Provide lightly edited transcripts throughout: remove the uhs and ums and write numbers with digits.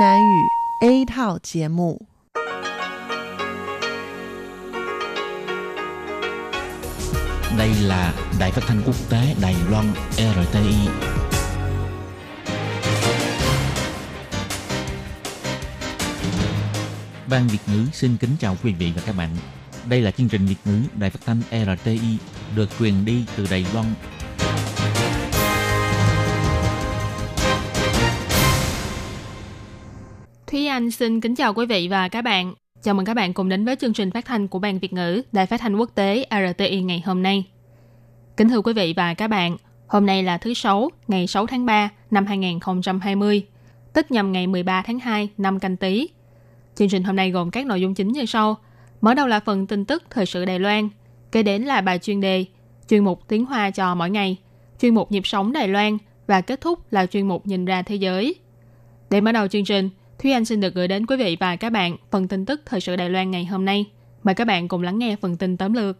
Nam ngữ A thảo节目. Đây là Đài Phát thanh Quốc tế Đài Loan RTI. Ban Việt ngữ xin kính chào quý vị và các bạn. Đây là chương trình Việt ngữ Đài Phát thanh RTI được truyền đi từ Đài Loan. Thúy Anh xin kính chào quý vị và các bạn. Chào mừng các bạn cùng đến với chương trình phát thanh của Ban Việt ngữ Đài Phát thanh Quốc tế RTI ngày hôm nay. Kính thưa quý vị và các bạn, hôm nay là thứ Sáu, ngày 6 tháng 3 năm 2020, tức nhằm ngày 13 tháng 2 năm Canh Tý. Chương trình hôm nay gồm các nội dung chính như sau. Mở đầu là phần tin tức thời sự Đài Loan, kế đến là bài chuyên đề, chuyên mục tiếng Hoa cho mỗi ngày, chuyên mục nhịp sống Đài Loan và kết thúc là chuyên mục nhìn ra thế giới. Để mở đầu chương trình, Thúy Anh xin được gửi đến quý vị và các bạn phần tin tức thời sự Đài Loan ngày hôm nay. Mời các bạn cùng lắng nghe phần tin tóm lược.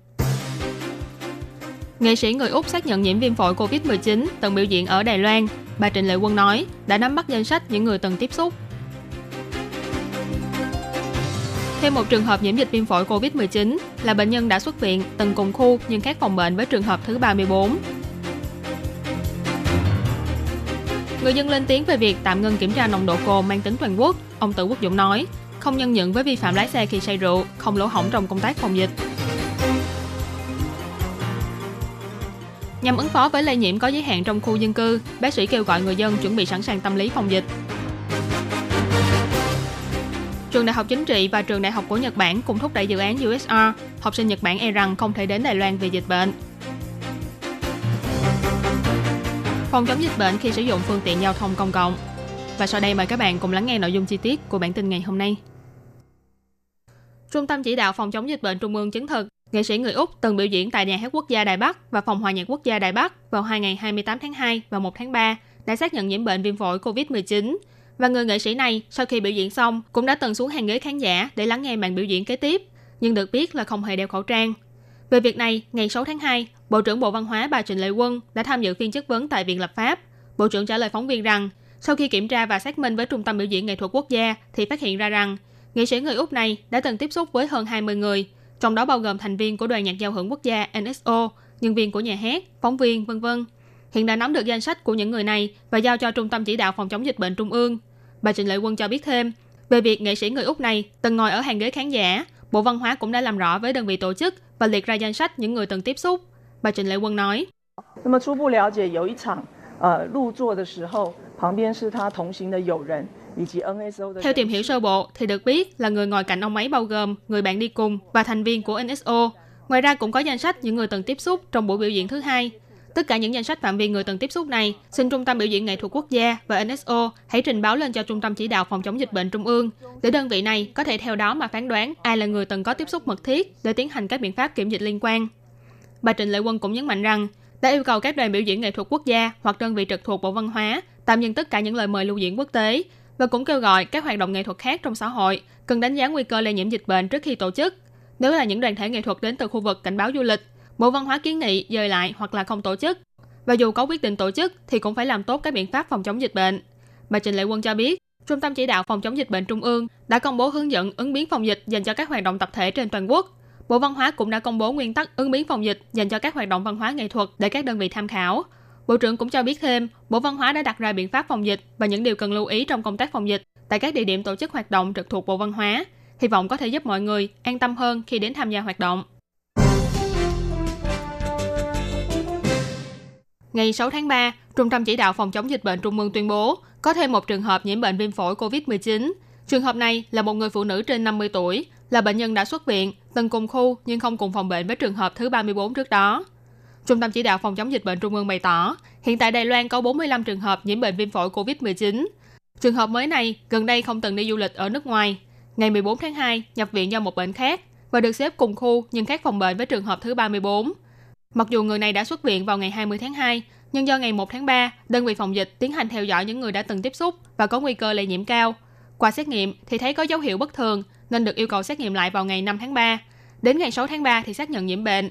Nghệ sĩ người Úc xác nhận nhiễm viêm phổi COVID-19 từng biểu diễn ở Đài Loan. Bà Trịnh Lệ Quân nói đã nắm bắt danh sách những người từng tiếp xúc. Thêm một trường hợp nhiễm dịch viêm phổi COVID-19 là bệnh nhân đã xuất viện từng cùng khu nhưng khác phòng bệnh với trường hợp thứ 34. Người dân lên tiếng về việc tạm ngưng kiểm tra nồng độ cồn mang tính toàn quốc. Ông Từ Quốc Dũng nói, không nhân nhượng với vi phạm lái xe khi say rượu, không lỗ hổng trong công tác phòng dịch. Nhằm ứng phó với lây nhiễm có giới hạn trong khu dân cư, bác sĩ kêu gọi người dân chuẩn bị sẵn sàng tâm lý phòng dịch. Trường Đại học Chính trị và Trường Đại học của Nhật Bản cùng thúc đẩy dự án USR. Học sinh Nhật Bản e rằng không thể đến Đài Loan vì dịch bệnh. Phòng chống dịch bệnh khi sử dụng phương tiện giao thông công cộng. Và sau đây mời các bạn cùng lắng nghe nội dung chi tiết của bản tin ngày hôm nay. Trung tâm chỉ đạo phòng chống dịch bệnh Trung ương chứng thực, nghệ sĩ người Úc từng biểu diễn tại Nhà hát Quốc gia Đài Bắc và Phòng Hòa nhạc Quốc gia Đài Bắc vào hai ngày 28 tháng 2 và 1 tháng 3 đã xác nhận nhiễm bệnh viêm phổi COVID-19. Và người nghệ sĩ này sau khi biểu diễn xong cũng đã từng xuống hàng ghế khán giả để lắng nghe màn biểu diễn kế tiếp, nhưng được biết là không hề đeo khẩu trang. Về việc này, ngày 6 tháng 2, Bộ trưởng Bộ Văn hóa bà Trịnh Lệ Quân đã tham dự phiên chất vấn tại Viện Lập pháp. Bộ trưởng trả lời phóng viên rằng, sau khi kiểm tra và xác minh với Trung tâm biểu diễn nghệ thuật quốc gia thì phát hiện ra rằng, nghệ sĩ người Úc này đã từng tiếp xúc với hơn 20 người, trong đó bao gồm thành viên của đoàn nhạc giao hưởng quốc gia NSO, nhân viên của nhà hát, phóng viên, v.v. Hiện đã nắm được danh sách của những người này và giao cho Trung tâm chỉ đạo phòng chống dịch bệnh Trung ương. Bà Trịnh Lệ Quân cho biết thêm, về việc nghệ sĩ người Úc này từng ngồi ở hàng ghế khán giả, Bộ Văn hóa cũng đã làm rõ với đơn vị tổ chức và liệt ra danh sách những người từng tiếp xúc. Bà Trịnh Lệ Quân nói, theo tìm hiểu sơ bộ thì được biết là người ngồi cạnh ông ấy bao gồm người bạn đi cùng và thành viên của NSO. Ngoài ra cũng có danh sách những người từng tiếp xúc trong buổi biểu diễn thứ hai. Tất cả những danh sách phạm vi người từng tiếp xúc này, xin Trung tâm biểu diễn nghệ thuật quốc gia và NSO hãy trình báo lên cho Trung tâm chỉ đạo phòng chống dịch bệnh Trung ương, để đơn vị này có thể theo đó mà phán đoán ai là người từng có tiếp xúc mật thiết để tiến hành các biện pháp kiểm dịch liên quan. Bà Trịnh Lệ Quân cũng nhấn mạnh rằng, đã yêu cầu các đoàn biểu diễn nghệ thuật quốc gia hoặc đơn vị trực thuộc Bộ Văn hóa tạm dừng tất cả những lời mời lưu diễn quốc tế và cũng kêu gọi các hoạt động nghệ thuật khác trong xã hội cần đánh giá nguy cơ lây nhiễm dịch bệnh trước khi tổ chức. Nếu là những đoàn thể nghệ thuật đến từ khu vực cảnh báo du lịch, Bộ Văn hóa kiến nghị dời lại hoặc là không tổ chức. Và dù có quyết định tổ chức thì cũng phải làm tốt các biện pháp phòng chống dịch bệnh. Bà Trịnh Lệ Quân cho biết, Trung tâm chỉ đạo phòng chống dịch bệnh Trung ương đã công bố hướng dẫn ứng biến phòng dịch dành cho các hoạt động tập thể trên toàn quốc. Bộ Văn hóa cũng đã công bố nguyên tắc ứng biến phòng dịch dành cho các hoạt động văn hóa nghệ thuật để các đơn vị tham khảo. Bộ trưởng cũng cho biết thêm, Bộ Văn hóa đã đặt ra biện pháp phòng dịch và những điều cần lưu ý trong công tác phòng dịch tại các địa điểm tổ chức hoạt động trực thuộc Bộ Văn hóa. Hy vọng có thể giúp mọi người an tâm hơn khi đến tham gia hoạt động. Ngày 6 tháng 3, Trung tâm chỉ đạo phòng chống dịch bệnh Trung ương tuyên bố có thêm một trường hợp nhiễm bệnh viêm phổi COVID-19. Trường hợp này là một người phụ nữ trên 50 tuổi, là bệnh nhân đã xuất viện, từng cùng khu nhưng không cùng phòng bệnh với trường hợp thứ 34 trước đó. Trung tâm chỉ đạo phòng chống dịch bệnh Trung ương bày tỏ, hiện tại Đài Loan có 45 trường hợp nhiễm bệnh viêm phổi COVID-19. Trường hợp mới này gần đây không từng đi du lịch ở nước ngoài. Ngày 14 tháng 2 nhập viện do một bệnh khác và được xếp cùng khu nhưng khác phòng bệnh với trường hợp thứ 34. Mặc dù người này đã xuất viện vào ngày 20 tháng 2, nhưng do ngày 1 tháng 3, đơn vị phòng dịch tiến hành theo dõi những người đã từng tiếp xúc và có nguy cơ lây nhiễm cao. Qua xét nghiệm thì thấy có dấu hiệu bất thường nên được yêu cầu xét nghiệm lại vào ngày 5 tháng 3. Đến ngày 6 tháng 3 thì xác nhận nhiễm bệnh.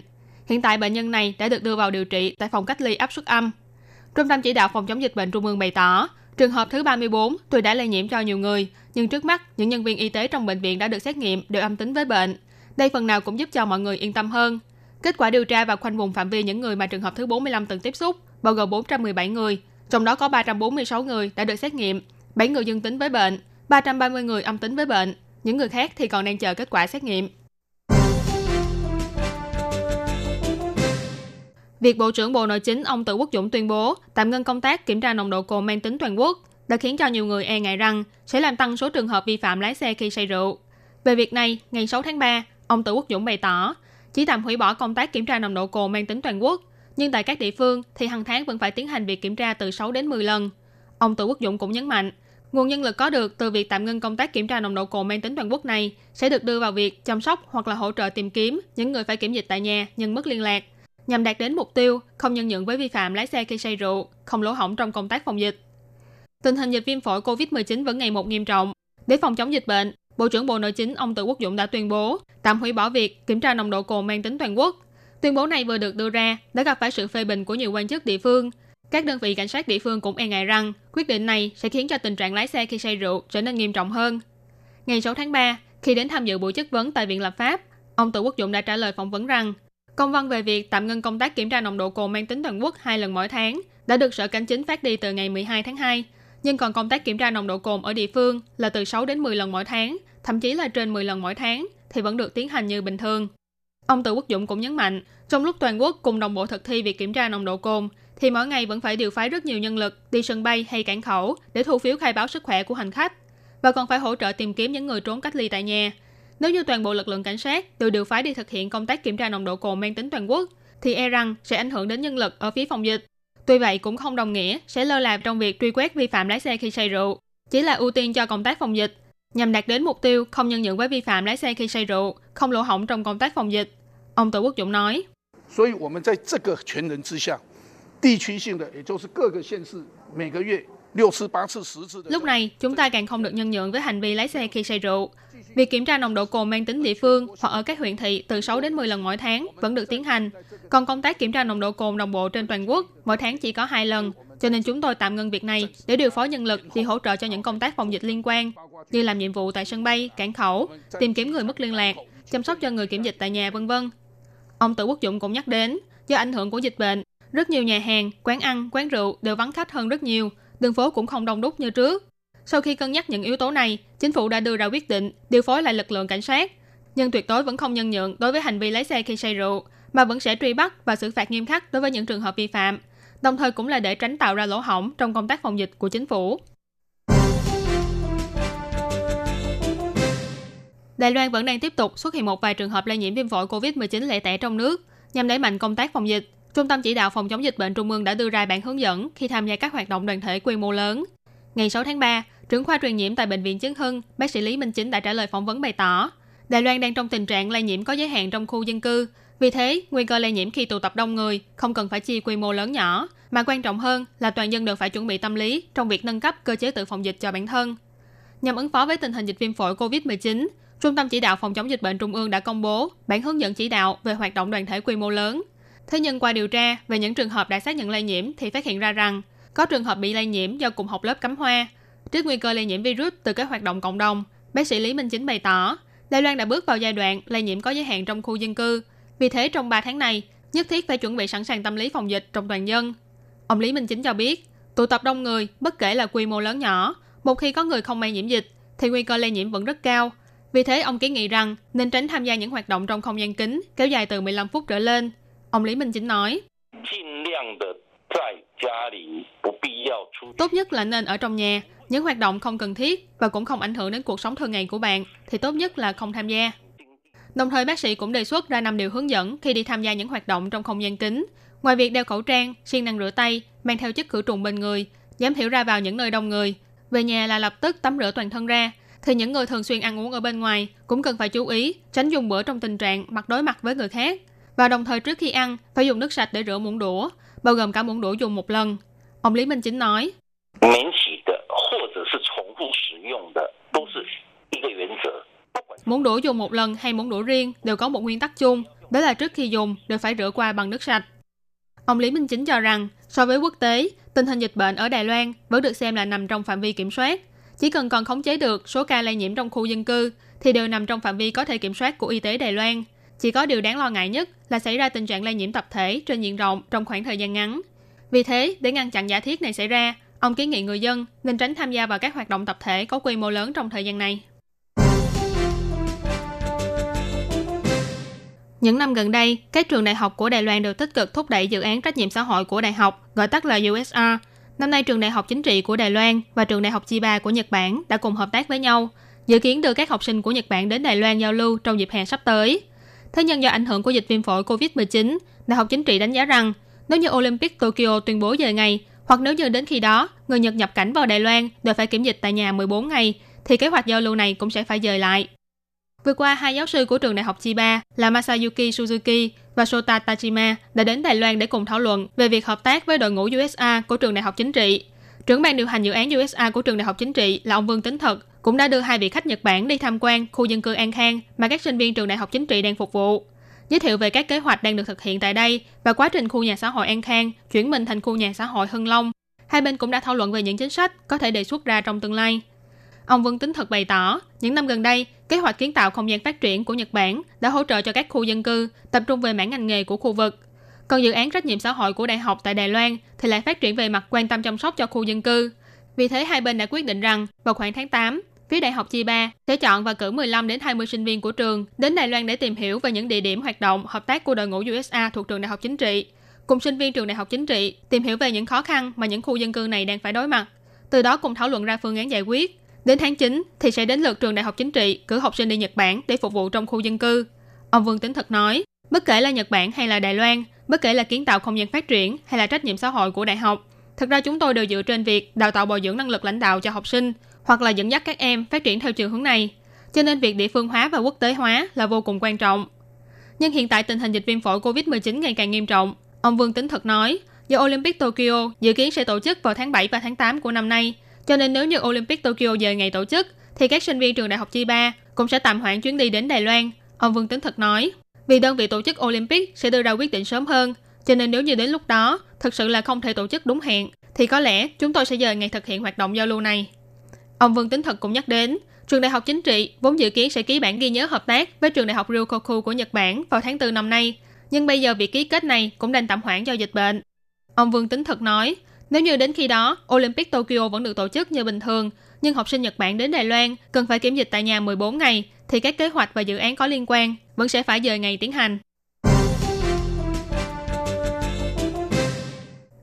Hiện tại bệnh nhân này đã được đưa vào điều trị tại phòng cách ly áp suất âm. Trung tâm chỉ đạo phòng chống dịch bệnh Trung ương bày tỏ, Trường hợp thứ 34, tuy đã lây nhiễm cho nhiều người, nhưng trước mắt, những nhân viên y tế trong bệnh viện đã được xét nghiệm đều âm tính với bệnh. Đây phần nào cũng giúp cho mọi người yên tâm hơn. Kết quả điều tra và khoanh vùng phạm vi những người mà trường hợp thứ 45 từng tiếp xúc, bao gồm 417 người, trong đó có 346 người đã được xét nghiệm, 7 người dương tính với bệnh, 330 người âm tính với bệnh, những người khác thì còn đang chờ kết quả xét nghiệm. Việc Bộ trưởng Bộ Nội chính ông Từ Quốc Dũng tuyên bố tạm ngưng công tác kiểm tra nồng độ cồn mang tính toàn quốc đã khiến cho nhiều người e ngại rằng sẽ làm tăng số trường hợp vi phạm lái xe khi say rượu. Về việc này, ngày 6 tháng 3, ông Từ Quốc Dũng bày tỏ chỉ tạm hủy bỏ công tác kiểm tra nồng độ cồn mang tính toàn quốc, nhưng tại các địa phương thì hàng tháng vẫn phải tiến hành việc kiểm tra từ 6 đến 10 lần. Ông Từ Quốc Dũng cũng nhấn mạnh, nguồn nhân lực có được từ việc tạm ngưng công tác kiểm tra nồng độ cồn mang tính toàn quốc này sẽ được đưa vào việc chăm sóc hoặc là hỗ trợ tìm kiếm những người phải kiểm dịch tại nhà nhưng mất liên lạc, nhằm đạt đến mục tiêu không nhân nhượng với vi phạm lái xe khi say rượu, không lỗ hổng trong công tác phòng dịch. Tình hình dịch viêm phổi COVID-19 vẫn ngày một nghiêm trọng. Để phòng chống dịch bệnh, Bộ trưởng Bộ Nội chính ông Từ Quốc Dũng đã tuyên bố tạm hủy bỏ việc kiểm tra nồng độ cồn mang tính toàn quốc. Tuyên bố này vừa được đưa ra đã gặp phải sự phê bình của nhiều quan chức địa phương. Các đơn vị cảnh sát địa phương cũng e ngại rằng quyết định này sẽ khiến cho tình trạng lái xe khi say rượu trở nên nghiêm trọng hơn. Ngày 6 tháng 3, khi đến tham dự buổi chất vấn tại Viện Lập pháp, ông Từ Quốc Dũng đã trả lời phỏng vấn rằng công văn về việc tạm ngưng công tác kiểm tra nồng độ cồn mang tính toàn quốc 2 lần mỗi tháng đã được Sở Cảnh chính phát đi từ ngày 12 tháng 2, nhưng còn công tác kiểm tra nồng độ cồn ở địa phương là từ 6 đến 10 lần mỗi tháng, thậm chí là trên 10 lần mỗi tháng thì vẫn được tiến hành như bình thường. Ông Từ Quốc Dũng cũng nhấn mạnh, trong lúc toàn quốc cùng đồng bộ thực thi việc kiểm tra nồng độ cồn thì mỗi ngày vẫn phải điều phái rất nhiều nhân lực đi sân bay hay cảng khẩu để thu phiếu khai báo sức khỏe của hành khách và còn phải hỗ trợ tìm kiếm những người trốn cách ly tại nhà. Nếu như toàn bộ lực lượng cảnh sát đều điều phái đi thực hiện công tác kiểm tra nồng độ cồn mang tính toàn quốc thì e rằng sẽ ảnh hưởng đến nhân lực ở phía phòng dịch. Tuy vậy cũng không đồng nghĩa sẽ lơ là trong việc truy quét vi phạm lái xe khi say rượu, chỉ là ưu tiên cho công tác phòng dịch nhằm đạt đến mục tiêu không nhân nhượng với vi phạm lái xe khi say rượu, không lỗ hổng trong công tác phòng dịch. Ông Từ Quốc Dũng nói. Lúc này, chúng ta càng không được nhân nhượng với hành vi lái xe khi say rượu. Việc kiểm tra nồng độ cồn mang tính địa phương hoặc ở các huyện thị từ 6 đến 10 lần mỗi tháng vẫn được tiến hành. Còn công tác kiểm tra nồng độ cồn đồng bộ trên toàn quốc mỗi tháng chỉ có 2 lần, cho nên chúng tôi tạm ngưng việc này để điều phối nhân lực đi hỗ trợ cho những công tác phòng dịch liên quan như làm nhiệm vụ tại sân bay, cảng khẩu, tìm kiếm người mất liên lạc, chăm sóc cho người kiểm dịch tại nhà, v.v. Ông Từ Quốc Dũng cũng nhắc đến, do ảnh hưởng của dịch bệnh, rất nhiều nhà hàng, quán ăn, quán rượu đều vắng khách hơn rất nhiều, đường phố cũng không đông đúc như trước. Sau khi cân nhắc những yếu tố này, chính phủ đã đưa ra quyết định điều phối lại lực lượng cảnh sát, nhưng tuyệt đối vẫn không nhân nhượng đối với hành vi lái xe khi say rượu, mà vẫn sẽ truy bắt và xử phạt nghiêm khắc đối với những trường hợp vi phạm, đồng thời cũng là để tránh tạo ra lỗ hổng trong công tác phòng dịch của chính phủ. Đài Loan vẫn đang tiếp tục xuất hiện một vài trường hợp lây nhiễm viêm phổi COVID-19 lẻ tẻ trong nước, nhằm đẩy mạnh công tác phòng dịch. Trung tâm Chỉ đạo Phòng chống dịch bệnh Trung ương đã đưa ra bản hướng dẫn khi tham gia các hoạt động đoàn thể quy mô lớn. Ngày 6 tháng 3, trưởng khoa truyền nhiễm tại Bệnh viện Chấn Hưng, bác sĩ Lý Minh Chính đã trả lời phỏng vấn bày tỏ, Đài Loan đang trong tình trạng lây nhiễm có giới hạn trong khu dân cư. Vì thế, nguy cơ lây nhiễm khi tụ tập đông người không cần phải chia quy mô lớn nhỏ, mà quan trọng hơn là toàn dân đều phải chuẩn bị tâm lý trong việc nâng cấp cơ chế tự phòng dịch cho bản thân. Nhằm ứng phó với tình hình dịch viêm phổi COVID-19, Trung tâm Chỉ đạo Phòng chống dịch bệnh Trung ương đã công bố bản hướng dẫn chỉ đạo về hoạt động đoàn thể quy mô lớn. Thế nhưng qua điều tra về những trường hợp đã xác nhận lây nhiễm thì phát hiện ra rằng có trường hợp bị lây nhiễm do cùng học lớp cắm hoa. Trước nguy cơ lây nhiễm virus từ các hoạt động cộng đồng, bác sĩ Lý Minh Chính bày tỏ, Đài Loan đã bước vào giai đoạn lây nhiễm có giới hạn trong khu dân cư. Vì thế trong 3 tháng này, nhất thiết phải chuẩn bị sẵn sàng tâm lý phòng dịch trong toàn dân. Ông Lý Minh Chính cho biết, tụ tập đông người, bất kể là quy mô lớn nhỏ, một khi có người không may nhiễm dịch thì nguy cơ lây nhiễm vẫn rất cao. Vì thế ông kiến nghị rằng nên tránh tham gia những hoạt động trong không gian kín kéo dài từ 15 phút trở lên. Ông Lý Minh Chính nói, tốt nhất là nên ở trong nhà, những hoạt động không cần thiết và cũng không ảnh hưởng đến cuộc sống thường ngày của bạn thì tốt nhất là không tham gia. Đồng thời bác sĩ cũng đề xuất ra 5 điều hướng dẫn khi đi tham gia những hoạt động trong không gian kín. Ngoài việc đeo khẩu trang, siêng năng rửa tay, mang theo chất khử trùng bên người, giảm thiểu ra vào những nơi đông người, về nhà là lập tức tắm rửa toàn thân ra, thì những người thường xuyên ăn uống ở bên ngoài cũng cần phải chú ý tránh dùng bữa trong tình trạng mặt đối mặt với người khác. Và đồng thời trước khi ăn, phải dùng nước sạch để rửa muỗng đũa, bao gồm cả muỗng đũa dùng một lần. Ông Lý Minh Chính nói, muỗng đũa dùng một lần hay muỗng đũa riêng đều có một nguyên tắc chung, đó là trước khi dùng đều phải rửa qua bằng nước sạch. Ông Lý Minh Chính cho rằng, So với quốc tế, tình hình dịch bệnh ở Đài Loan vẫn được xem là nằm trong phạm vi kiểm soát. Chỉ cần còn khống chế được số ca lây nhiễm trong khu dân cư thì đều nằm trong phạm vi có thể kiểm soát của y tế Đài Loan. Chỉ có điều đáng lo ngại nhất là xảy ra tình trạng lây nhiễm tập thể trên diện rộng trong khoảng thời gian ngắn. Vì thế, để ngăn chặn giả thiết này xảy ra, ông kiến nghị người dân nên tránh tham gia vào các hoạt động tập thể có quy mô lớn trong thời gian này. Những năm gần đây, các trường đại học của Đài Loan đều tích cực thúc đẩy dự án trách nhiệm xã hội của đại học, gọi tắt là USR. Năm nay, trường đại học chính trị của Đài Loan và trường đại học Chiba của Nhật Bản đã cùng hợp tác với nhau, dự kiến đưa các học sinh của Nhật Bản đến Đài Loan giao lưu trong dịp hè sắp tới. Thế nhưng do ảnh hưởng của dịch viêm phổi COVID-19, Đại học Chính trị đánh giá rằng nếu như Olympic Tokyo tuyên bố dời ngày, hoặc nếu như đến khi đó người Nhật nhập cảnh vào Đài Loan đều phải kiểm dịch tại nhà 14 ngày, thì kế hoạch giao lưu này cũng sẽ phải dời lại. Vừa qua, hai giáo sư của trường đại học Chiba là Masayuki Suzuki và Shota Tachima đã đến Đài Loan để cùng thảo luận về việc hợp tác với đội ngũ USA của trường đại học chính trị. Trưởng ban điều hành dự án USA của trường đại học chính trị là ông Vương Tính Thật cũng đã đưa hai vị khách Nhật Bản đi tham quan khu dân cư An Khang mà các sinh viên trường đại học chính trị đang phục vụ, giới thiệu về các kế hoạch đang được thực hiện tại đây và quá trình khu nhà xã hội An Khang chuyển mình thành khu nhà xã hội Hưng Long. Hai bên cũng đã thảo luận về những chính sách có thể đề xuất ra trong tương lai. Ông Vương Tính Thật bày tỏ, những năm gần đây, kế hoạch kiến tạo không gian phát triển của Nhật Bản đã hỗ trợ cho các khu dân cư tập trung về mảng ngành nghề của khu vực. Còn dự án trách nhiệm xã hội của đại học tại Đài Loan thì lại phát triển về mặt quan tâm chăm sóc cho khu dân cư. Vì thế, hai bên đã quyết định rằng vào khoảng tháng 8, phía Đại học Chiba sẽ chọn và cử 15 đến 20 sinh viên của trường đến Đài Loan để tìm hiểu về những địa điểm hoạt động hợp tác của đội ngũ USA thuộc trường Đại học Chính trị, cùng sinh viên trường Đại học Chính trị tìm hiểu về những khó khăn mà những khu dân cư này đang phải đối mặt, từ đó cùng thảo luận ra phương án giải quyết. Đến tháng 9 thì sẽ đến lượt trường Đại học Chính trị cử học sinh đi Nhật Bản để phục vụ trong khu dân cư. Ông Vương Tính Thật nói, bất kể là Nhật Bản hay là Đài Loan, bất kể là kiến tạo không gian phát triển hay là trách nhiệm xã hội của đại học, thực ra chúng tôi đều dựa trên việc đào tạo bồi dưỡng năng lực lãnh đạo cho học sinh hoặc là dẫn dắt các em phát triển theo chiều hướng này. Cho nên việc địa phương hóa và quốc tế hóa là vô cùng quan trọng. Nhưng hiện tại tình hình dịch viêm phổi COVID-19 ngày càng nghiêm trọng. Ông Vương Tính Thật nói, do Olympic Tokyo dự kiến sẽ tổ chức vào tháng 7 và tháng 8 của năm nay, cho nên nếu như Olympic Tokyo dời ngày tổ chức, thì các sinh viên trường Đại học Chiba cũng sẽ tạm hoãn chuyến đi đến Đài Loan. Ông Vương Tính Thật nói, vì đơn vị tổ chức Olympic sẽ đưa ra quyết định sớm hơn, cho nên nếu như đến lúc đó thực sự là không thể tổ chức đúng hẹn, thì có lẽ chúng tôi sẽ dời ngày thực hiện hoạt động giao lưu này. Ông Vương Tính Thật cũng nhắc đến, trường Đại học Chính trị vốn dự kiến sẽ ký bản ghi nhớ hợp tác với trường Đại học Ryokoku của Nhật Bản vào tháng 4 năm nay, nhưng bây giờ việc ký kết này cũng đang tạm hoãn do dịch bệnh. Ông Vương Tính Thật nói, nếu như đến khi đó, Olympic Tokyo vẫn được tổ chức như bình thường, nhưng học sinh Nhật Bản đến Đài Loan cần phải kiểm dịch tại nhà 14 ngày, thì các kế hoạch và dự án có liên quan vẫn sẽ phải dời ngày tiến hành.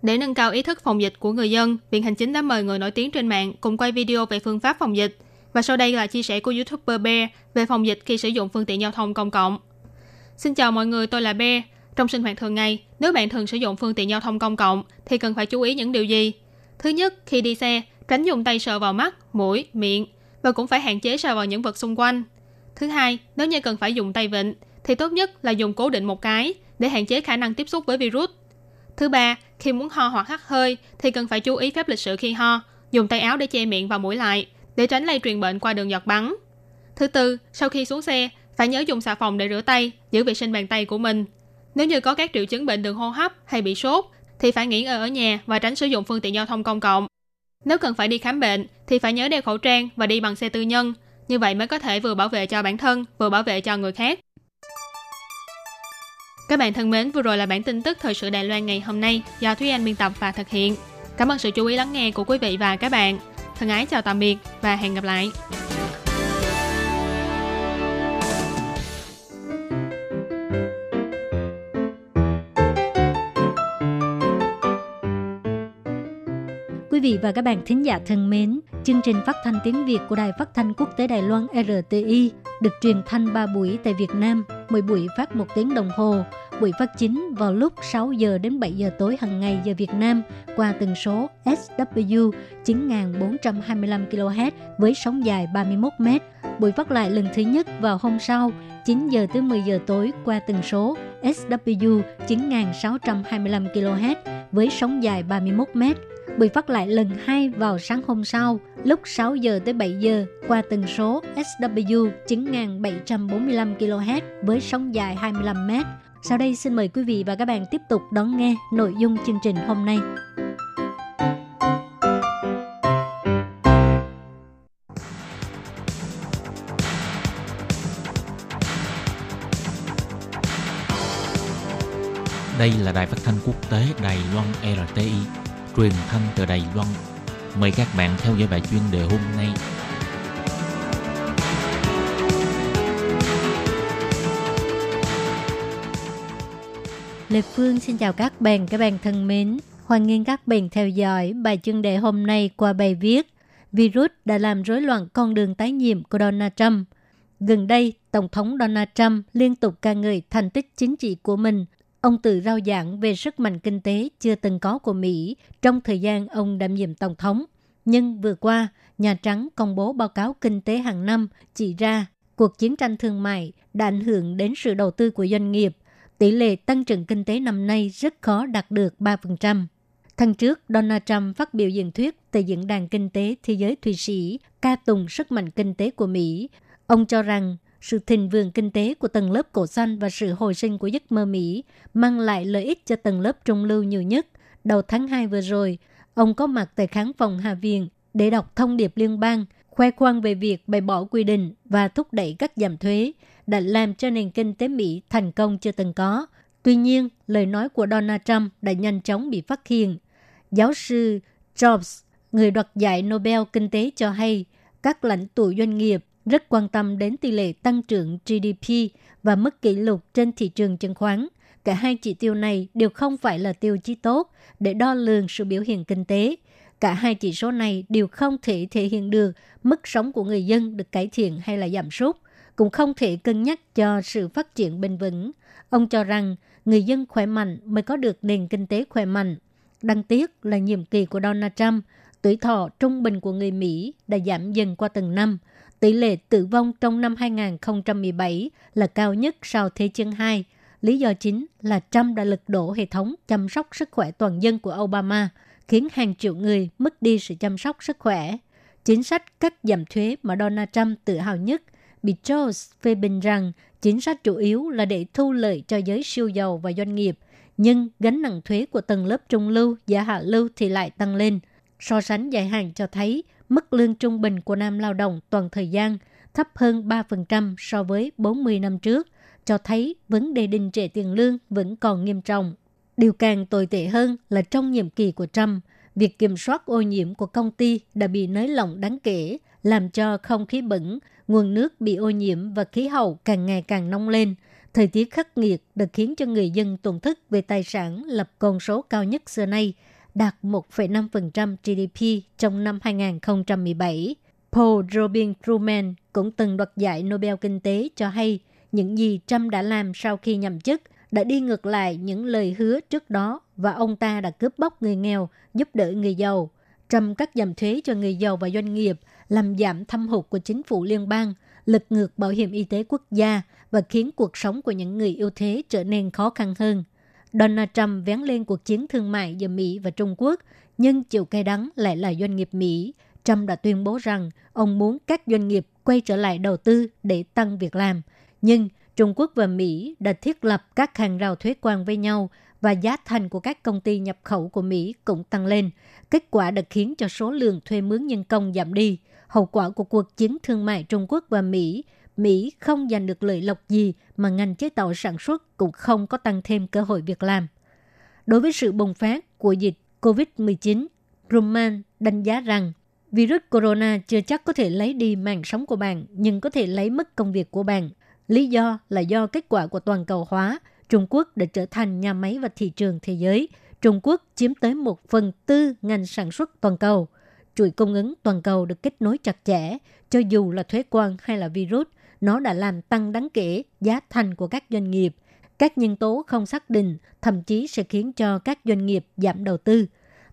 Để nâng cao ý thức phòng dịch của người dân, Viện Hành Chính đã mời người nổi tiếng trên mạng cùng quay video về phương pháp phòng dịch. Và sau đây là chia sẻ của YouTuber Bear về phòng dịch khi sử dụng phương tiện giao thông công cộng. Xin chào mọi người, tôi là Bear. Trong sinh hoạt thường ngày, nếu bạn thường sử dụng phương tiện giao thông công cộng thì cần phải chú ý những điều gì? Thứ nhất, khi đi xe, tránh dùng tay sờ vào mắt, mũi, miệng và cũng phải hạn chế sờ vào những vật xung quanh. Thứ hai, nếu như cần phải dùng tay vịn thì tốt nhất là dùng cố định một cái để hạn chế khả năng tiếp xúc với virus. Thứ ba, khi muốn ho hoặc hắt hơi thì cần phải chú ý phép lịch sự khi ho, dùng tay áo để che miệng và mũi lại để tránh lây truyền bệnh qua đường giọt bắn. Thứ tư, sau khi xuống xe, phải nhớ dùng xà phòng để rửa tay, giữ vệ sinh bàn tay của mình. Nếu như có các triệu chứng bệnh đường hô hấp hay bị sốt, thì phải nghỉ ngơi ở nhà và tránh sử dụng phương tiện giao thông công cộng. Nếu cần phải đi khám bệnh, thì phải nhớ đeo khẩu trang và đi bằng xe tư nhân. Như vậy mới có thể vừa bảo vệ cho bản thân, vừa bảo vệ cho người khác. Các bạn thân mến, vừa rồi là bản tin tức thời sự Đài Loan ngày hôm nay do Thúy Anh biên tập và thực hiện. Cảm ơn sự chú ý lắng nghe của quý vị và các bạn. Thân ái chào tạm biệt và hẹn gặp lại. Quý vị và các bạn thính giả thân mến, chương trình phát thanh tiếng Việt của Đài Phát thanh Quốc tế Đài Loan RTI được truyền thanh 3 buổi tại Việt Nam, mỗi buổi phát 1 tiếng đồng hồ. Buổi phát chính vào lúc 6 giờ đến 7 giờ tối hàng ngày giờ Việt Nam qua tần số SW 9425 kHz với sóng dài 31 m. Buổi phát lại lần thứ nhất vào hôm sau 9 giờ tới 10 giờ tối qua tần số SW 9625 kHz với sóng dài 31 m. Buổi phát lại lần 2 vào sáng hôm sau, lúc 6 giờ tới 7 giờ qua tần số SW 9745 kHz với sóng dài 25 m. Sau đây xin mời quý vị và các bạn tiếp tục đón nghe nội dung chương trình hôm nay. Đây là đài phát thanh quốc tế Đài Loan RTI, truyền thanh từ Đài Loan. Mời các bạn theo dõi bài chuyên đề hôm nay. Lê Phương xin chào các bạn thân mến. Hoan nghênh các bạn theo dõi bài chuyên đề hôm nay qua bài viết Virus đã làm rối loạn con đường tái nhiễm của Donald Trump. Gần đây, Tổng thống Donald Trump liên tục ca ngợi thành tích chính trị của mình. Ông tự rao giảng về sức mạnh kinh tế chưa từng có của Mỹ trong thời gian ông đảm nhiệm Tổng thống. Nhưng vừa qua, Nhà Trắng công bố báo cáo kinh tế hàng năm chỉ ra cuộc chiến tranh thương mại đã ảnh hưởng đến sự đầu tư của doanh nghiệp. Tỷ lệ tăng trưởng kinh tế năm nay rất khó đạt được 3%. Tháng trước, Donald Trump phát biểu diễn thuyết tại Diễn đàn Kinh tế Thế giới Thụy Sĩ ca tụng sức mạnh kinh tế của Mỹ. Ông cho rằng sự thịnh vượng kinh tế của tầng lớp cổ xanh và sự hồi sinh của giấc mơ Mỹ mang lại lợi ích cho tầng lớp trung lưu nhiều nhất. Đầu tháng 2 vừa rồi, ông có mặt tại khán phòng Hạ viện để đọc thông điệp liên bang, khoe khoang về việc bãi bỏ quy định và thúc đẩy các giảm thuế đã làm cho nền kinh tế Mỹ thành công chưa từng có. Tuy nhiên, lời nói của Donald Trump đã nhanh chóng bị phát hiện. Giáo sư Jobs, người đoạt giải Nobel Kinh tế cho hay, các lãnh tụ doanh nghiệp rất quan tâm đến tỷ lệ tăng trưởng GDP và mức kỷ lục trên thị trường chứng khoán. Cả hai chỉ tiêu này đều không phải là tiêu chí tốt để đo lường sự biểu hiện kinh tế. Cả hai chỉ số này đều không thể thể hiện được mức sống của người dân được cải thiện hay là giảm sút, cũng không thể cân nhắc cho sự phát triển bền vững. Ông cho rằng người dân khỏe mạnh mới có được nền kinh tế khỏe mạnh. Đáng tiếc là nhiệm kỳ của Donald Trump, tuổi thọ trung bình của người Mỹ đã giảm dần qua từng năm. Tỷ lệ tử vong trong năm 2017 là cao nhất sau Thế chiến II. Lý do chính là Trump đã lật đổ hệ thống chăm sóc sức khỏe toàn dân của Obama, khiến hàng triệu người mất đi sự chăm sóc sức khỏe. Chính sách cắt giảm thuế mà Donald Trump tự hào nhất bị Joe phê bình rằng chính sách chủ yếu là để thu lợi cho giới siêu giàu và doanh nghiệp, nhưng gánh nặng thuế của tầng lớp trung lưu và hạ lưu thì lại tăng lên. So sánh dài hạn cho thấy mức lương trung bình của nam lao động toàn thời gian thấp hơn 3% so với 40 năm trước, cho thấy vấn đề đình trệ tiền lương vẫn còn nghiêm trọng. Điều càng tồi tệ hơn là trong nhiệm kỳ của Trump, việc kiểm soát ô nhiễm của công ty đã bị nới lỏng đáng kể, làm cho không khí bẩn, nguồn nước bị ô nhiễm và khí hậu càng ngày càng nóng lên. Thời tiết khắc nghiệt đã khiến cho người dân tổn thất về tài sản lập con số cao nhất xưa nay, đạt 1,5% GDP trong năm 2017. Paul Krugman cũng từng đoạt giải Nobel Kinh tế cho hay những gì Trump đã làm sau khi nhậm chức đã đi ngược lại những lời hứa trước đó và ông ta đã cướp bóc người nghèo, giúp đỡ người giàu. Trump cắt giảm thuế cho người giàu và doanh nghiệp, làm giảm thâm hụt của chính phủ liên bang, lật ngược bảo hiểm y tế quốc gia và khiến cuộc sống của những người yếu thế trở nên khó khăn hơn. Donald Trump vén lên cuộc chiến thương mại giữa Mỹ và Trung Quốc, nhưng chịu cay đắng lại là doanh nghiệp Mỹ. Trump đã tuyên bố rằng ông muốn các doanh nghiệp quay trở lại đầu tư để tăng việc làm. Nhưng Trung Quốc và Mỹ đã thiết lập các hàng rào thuế quan với nhau và giá thành của các công ty nhập khẩu của Mỹ cũng tăng lên. Kết quả đã khiến cho số lượng thuê mướn nhân công giảm đi. Hậu quả của cuộc chiến thương mại Trung Quốc và Mỹ không giành được lợi lộc gì mà ngành chế tạo sản xuất cũng không có tăng thêm cơ hội việc làm. Đối với sự bùng phát của dịch COVID-19, Roman đánh giá rằng virus corona chưa chắc có thể lấy đi mạng sống của bạn nhưng có thể lấy mất công việc của bạn. Lý do là do kết quả của toàn cầu hóa, Trung Quốc đã trở thành nhà máy và thị trường thế giới. Trung Quốc chiếm tới 1/4 ngành sản xuất toàn cầu. Chuỗi cung ứng toàn cầu được kết nối chặt chẽ, cho dù là thuế quan hay là virus, nó đã làm tăng đáng kể giá thành của các doanh nghiệp. Các nhân tố không xác định thậm chí sẽ khiến cho các doanh nghiệp giảm đầu tư.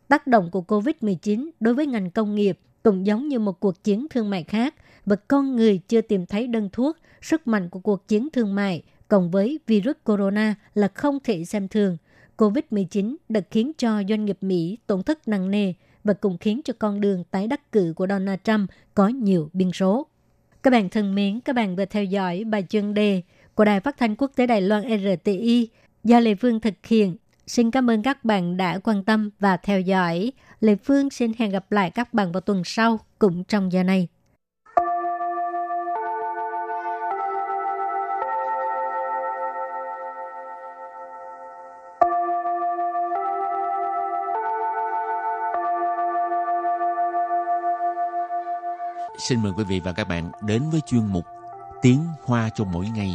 Tác động của COVID-19 đối với ngành công nghiệp cũng giống như một cuộc chiến thương mại khác và con người chưa tìm thấy đơn thuốc, sức mạnh của cuộc chiến thương mại cộng với virus corona là không thể xem thường. COVID-19 đã khiến cho doanh nghiệp Mỹ tổn thất nặng nề và cũng khiến cho con đường tái đắc cử của Donald Trump có nhiều biến số. Các bạn thân mến, các bạn vừa theo dõi bài chuyên đề của Đài Phát thanh Quốc tế Đài Loan RTI do Lê Phương thực hiện. Xin cảm ơn các bạn đã quan tâm và theo dõi. Lê Phương xin hẹn gặp lại các bạn vào tuần sau cũng trong giờ này. Xin mời quý vị và các bạn đến với chuyên mục Tiếng Hoa cho mỗi ngày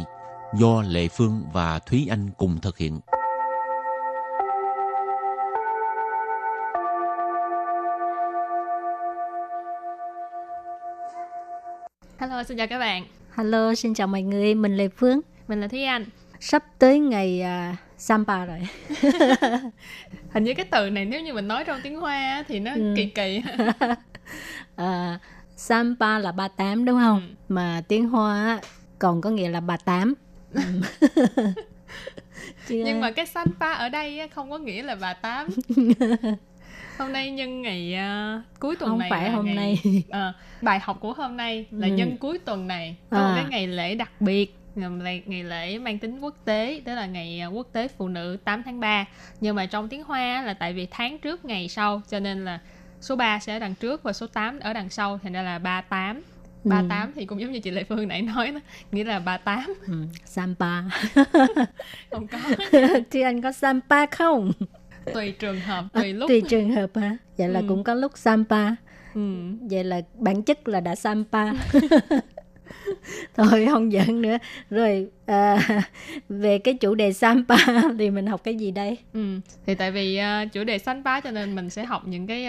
do Lệ Phương và Thúy Anh cùng thực hiện. Hello, xin chào các bạn. Hello, xin chào mọi người. Mình Lệ Phương. Mình là Thúy Anh. Sắp tới ngày Sampa rồi. Hình như cái từ này nếu như mình nói trong tiếng Hoa thì nó kỳ. Sampa là 38 đúng không? Mà tiếng Hoa còn có nghĩa là 38. Nhưng mà cái Sampa ở đây không có nghĩa là 38. Hôm nay nhân ngày cuối tuần không này. Không phải hôm ngày, nay. Bài học của hôm nay là nhân cuối tuần này. Có một cái ngày lễ đặc biệt. Ngày lễ mang tính quốc tế, tức là ngày quốc tế phụ nữ 8 tháng 3. Nhưng mà trong tiếng Hoa là tại vì tháng trước ngày sau, cho nên là số 3 sẽ ở đằng trước và số 8 ở đằng sau, thành ra là 38. 38 thì cũng giống như chị Lệ Phương nãy nói đó, nghĩa là 38. Sampa. Không có. Thì anh có Sampa không? Tùy trường hợp, tùy lúc. Tùy trường hợp hả? Vậy là cũng có lúc Sampa. Vậy là bản chất là đã Sampa. Thôi không giận nữa. Rồi về cái chủ đề Sampa thì mình học cái gì đây? Thì tại vì chủ đề Sampa cho nên mình sẽ học những cái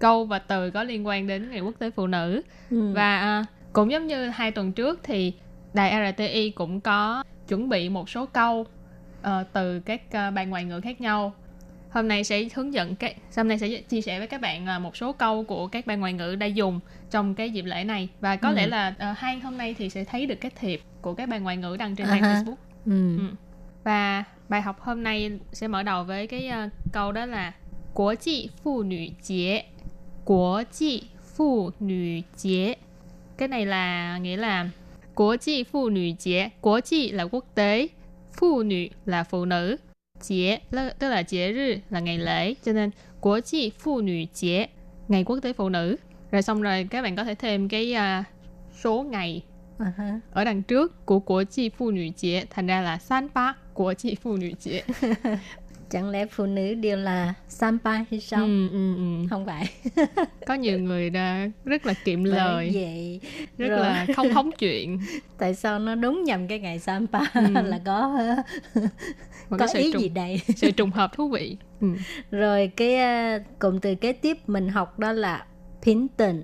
câu và từ có liên quan đến ngày quốc tế phụ nữ. Và cũng giống như 2 tuần trước thì đài RTI cũng có chuẩn bị một số câu từ các ban ngoại ngữ khác nhau. Hôm nay sẽ chia sẻ với các bạn một số câu của các ban ngoại ngữ đã dùng trong cái dịp lễ này. Và có lẽ là hai hôm nay thì sẽ thấy được cái thiệp của các ban ngoại ngữ đăng trên trang Facebook. Và bài học hôm nay sẽ mở đầu với cái câu đó là Quốc tế Phụ nữ Giế. Quốc tế Phụ nữ Giế. Cái này là nghĩa là Quốc tế Phụ nữ Giế. Quốc tế là quốc tế, phụ nữ là phụ nữ. Giế, tức là giế rư, là ngày lễ. Cho nên, Quốc tế Phụ nữ Giế, ngày quốc tế phụ nữ. Rồi xong rồi, các bạn có thể thêm cái số ngày ở đằng trước của Quốc tế Phụ nữ Giế. Thành ra là Sampa, Quốc tế Phụ nữ Giế. Chẳng lẽ phụ nữ đều là Sampa hay sao? Không phải. Có nhiều người rất là kiệm lời. Vậy. Rất rồi. Là không hóng chuyện. Tại sao nó đúng nhầm cái ngày Sampa là có ý gì đây? Sự trùng hợp thú vị. Rồi cái cụm từ kế tiếp mình học đó là bình đẳng,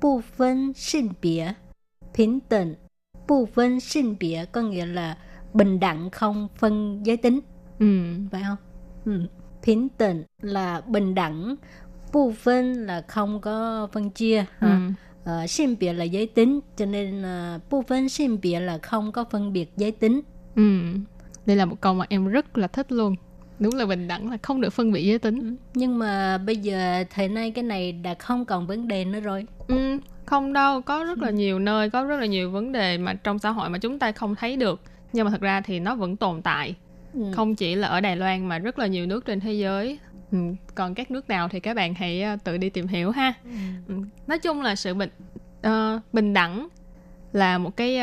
bù phân sinh biệt. Bình đẳng, bù phân sinh biệt có nghĩa là bình đẳng không phân giới tính. Phải không? Bình đẳng là bình đẳng, bù phân là không có phân chia, sinh biệt là giới tính, cho nên bù phân sinh biệt là không có phân biệt giới tính. Đây là một câu mà em rất là thích luôn. Đúng là bình đẳng là không được phân biệt giới tính. Nhưng mà bây giờ thời nay cái này đã không còn vấn đề nữa rồi. Không đâu, có rất là nhiều nơi, có rất là nhiều vấn đề mà trong xã hội mà chúng ta không thấy được, nhưng mà thật ra thì nó vẫn tồn tại. Không chỉ là ở Đài Loan mà rất là nhiều nước trên thế giới. Còn các nước nào thì các bạn hãy tự đi tìm hiểu ha. Nói chung là sự bình đẳng là một cái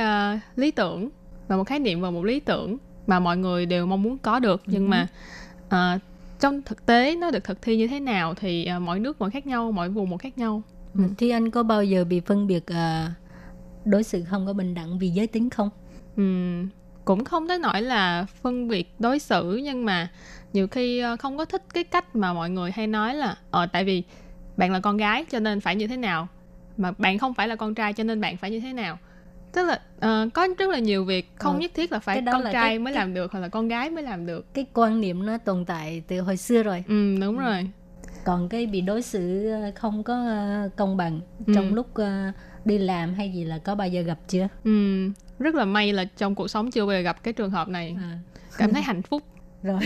lý tưởng, là một khái niệm và một lý tưởng mà mọi người đều mong muốn có được. Nhưng mà trong thực tế nó được thực thi như thế nào thì mỗi nước mỗi khác nhau, mỗi vùng một khác nhau. Thì anh có bao giờ bị phân biệt đối xử không có bình đẳng vì giới tính không? Cũng không tới nỗi là phân biệt đối xử, nhưng mà nhiều khi không có thích cái cách mà mọi người hay nói là tại vì bạn là con gái cho nên phải như thế nào, mà bạn không phải là con trai cho nên bạn phải như thế nào. Tức là có rất là nhiều việc không nhất thiết là phải con trai mới làm được hoặc là con gái mới làm được. Cái quan niệm nó tồn tại từ hồi xưa rồi. Đúng rồi. Còn cái bị đối xử không có công bằng trong lúc đi làm hay gì là có bao giờ gặp chưa? Rất là may là trong cuộc sống chưa bao giờ gặp cái trường hợp này. Cảm thấy hạnh phúc. Rồi,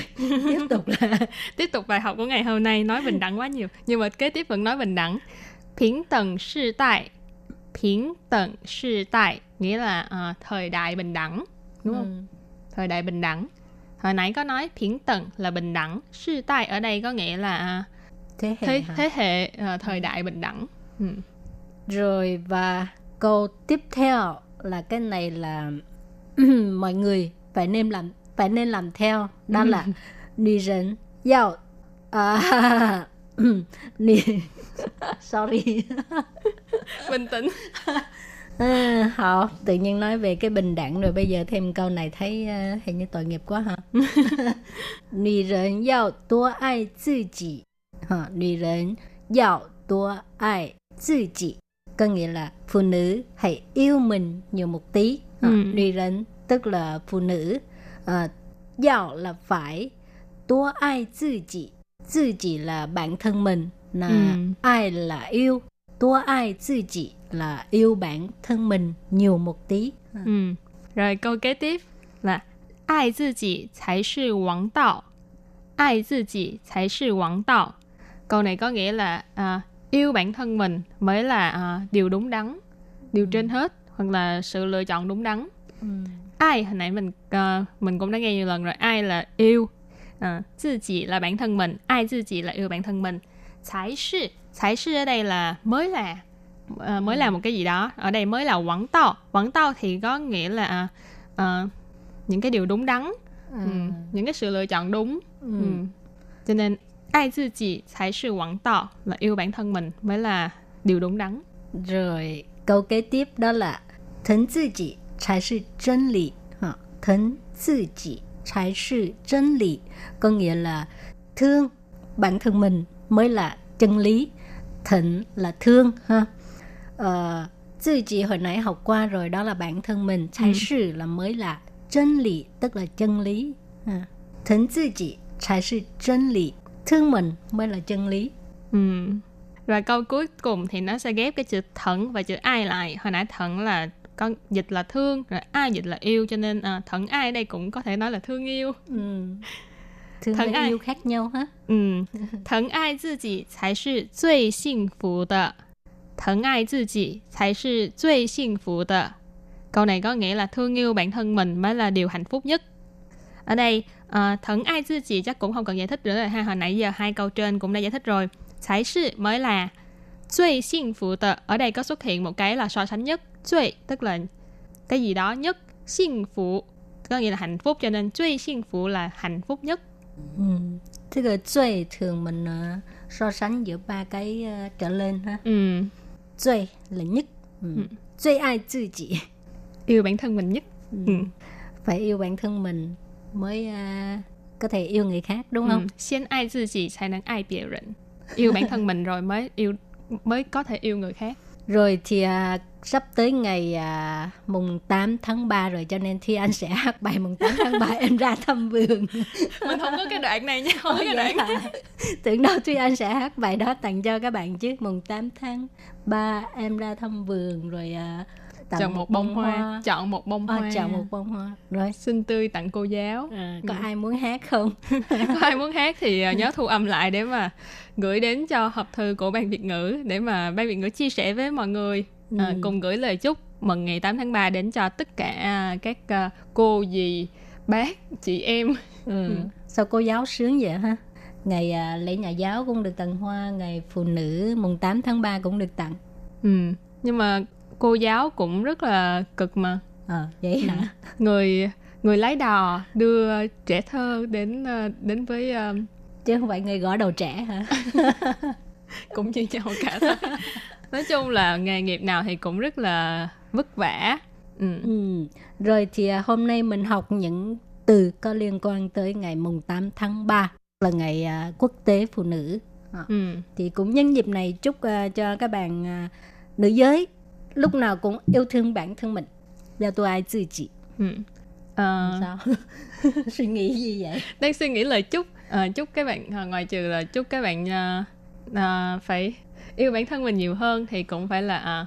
tiếp tục bài học của ngày hôm nay. Nói bình đẳng quá nhiều, nhưng mà kế tiếp vẫn nói bình đẳng. Bình đẳng thời đại. Bình đẳng thời đại nghĩa là thời đại bình đẳng. đúng không? Thời đại bình đẳng. Hồi nãy có nói thiển tận là bình đẳng. Sư tai ở đây có nghĩa là thế hệ thời đại bình đẳng. Rồi và câu tiếp theo là cái này là mọi người phải nên làm theo, đó là nữ nhân giao sorry bình tĩnh. Họ tự nhiên nói về cái bình đẳng rồi bây giờ thêm câu này thấy hình như tội nghiệp quá hả? Nữ nhân giao tua ai tự chỉ, nữ nhân giao tua ai tự chỉ, có nghĩa là phụ nữ hãy yêu mình nhiều một tí. Nữ nhân tức là phụ nữ, giao là phải, tua ai tự chỉ là bản thân mình, là ai là yêu, tua ai tự chỉ là yêu bản thân mình nhiều một tí. Rồi câu kế tiếp là ai tự chỉ tài sư wang đạo, ai tự chỉ tài sư wang đạo. Câu này có nghĩa là yêu bản thân mình mới là điều đúng đắn, điều trên hết, hoặc là sự lựa chọn đúng đắn. Ai hồi nãy mình cũng đã nghe nhiều lần rồi, ai là yêu, tự chỉ là bản thân mình, ai tự chỉ là yêu bản thân mình. Tài sư ở đây là mới là, mới làm một cái gì đó, ở đây mới là quảng to thì có nghĩa là những cái điều đúng đắn, những cái sự lựa chọn đúng. Cho nên ai tự chỉ tài sư quảng to là yêu bản thân mình mới là điều đúng đắn. Rồi câu kế tiếp đó là thân tự chỉ tài sư chân lý, thân tự chỉ tài sư chân lý, có nghĩa là thương bản thân mình mới là chân lý. Thân là thương ha. Tự chỉ hồi nãy học qua rồi, đó là bản thân mình. Tài sư là mới là, chân lý tức là chân lý. Thân tự chỉ tài sư chân lý, thương mình mới là chân lý. Và câu cuối cùng thì nó sẽ ghép cái chữ thận và chữ ai lại. Hồi nãy thận là có dịch là thương, rồi ai dịch là yêu, cho nên thận ai đây cũng có thể nói là thương yêu. Thương với yêu khác nhau hả? Thận ai tự chỉ tài sư duy hạnh phúc đờ. Thân ai tự chỉ tài sư duy hạnh phúc đờ. Câu này có nghĩa là thương yêu bản thân mình mới là điều hạnh phúc nhất. Ở đây, thân ai tự chỉ chắc cũng không cần giải thích nữa rồi ha. Hồi nãy giờ hai câu trên cũng đã giải thích rồi. Tài sư mới là duy hạnh phúc đờ. Ở đây có xuất hiện một cái là so sánh nhất. Duy tức là cái gì đó nhất. Hạnh phúc có nghĩa là hạnh phúc, cho nên duy hạnh phúc là hạnh phúc nhất. Thế cái duy thường mình so sánh giữa ba cái trở lên ha. Duy là nhất. Duy ai tự chỉ, yêu bản thân mình nhất. Phải yêu bản thân mình mới có thể yêu người khác, đúng không? Xiên ai tự chỉ tài năng ai bìa rỉnh. Yêu bản thân mình rồi mới có thể yêu người khác. Rồi thì sắp tới ngày mùng 8 tháng 3 rồi, cho nên Thi Anh sẽ hát bài mùng 8 tháng 3 em ra thăm vườn. Mình không có cái đoạn này nha, không có cái đoạn này. Tưởng đâu Thi Anh sẽ hát bài đó tặng cho các bạn chứ. Mùng 8 tháng 3 em ra thăm vườn rồi chọn một bông hoa. Chọn một bông hoa. Chọn một bông hoa. Rồi xinh tươi tặng cô giáo. Có ai muốn hát không? Có ai muốn hát thì nhớ thu âm lại để mà gửi đến cho hộp thư của Ban Việt Ngữ, để mà Ban Việt Ngữ chia sẻ với mọi người. Cùng gửi lời chúc mừng ngày 8 tháng 3 đến cho tất cả các cô, dì, bác, chị em. Sao cô giáo sướng vậy ha? Ngày lễ nhà giáo cũng được tặng hoa, ngày phụ nữ mùng 8 tháng 3 cũng được tặng. Nhưng mà cô giáo cũng rất là cực mà. Vậy hả? Người lái đò đưa trẻ thơ đến với chứ không phải người gõ đầu trẻ hả? Cũng như nhau cả thôi. Nói chung là nghề nghiệp nào thì cũng rất là vất vả. Rồi thì hôm nay mình học những từ có liên quan tới ngày mùng 8 tháng 3 là ngày quốc tế phụ nữ. Thì cũng nhân dịp này chúc cho các bạn nữ giới lúc nào cũng yêu thương bản thân mình. Giao tôi ai tự chỉ. Sao? Suy nghĩ gì vậy? Đang suy nghĩ lời chúc. Chúc các bạn, ngoài trừ là chúc các bạn phải yêu bản thân mình nhiều hơn, thì cũng phải là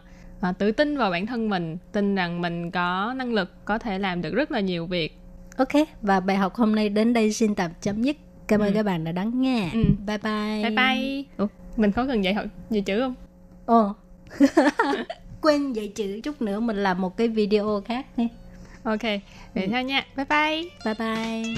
tự tin vào bản thân mình, tin rằng mình có năng lực, có thể làm được rất là nhiều việc. Ok, và bài học hôm nay đến đây xin tạm chấm dứt. Cảm ơn các bạn đã lắng nghe. Bye bye. Bye bye. Ủa, mình có cần dạy học dạy chữ không? Quên dạy chữ, chút nữa mình làm một cái video khác đi. Ok, vậy thôi nha. Bye bye. Bye bye.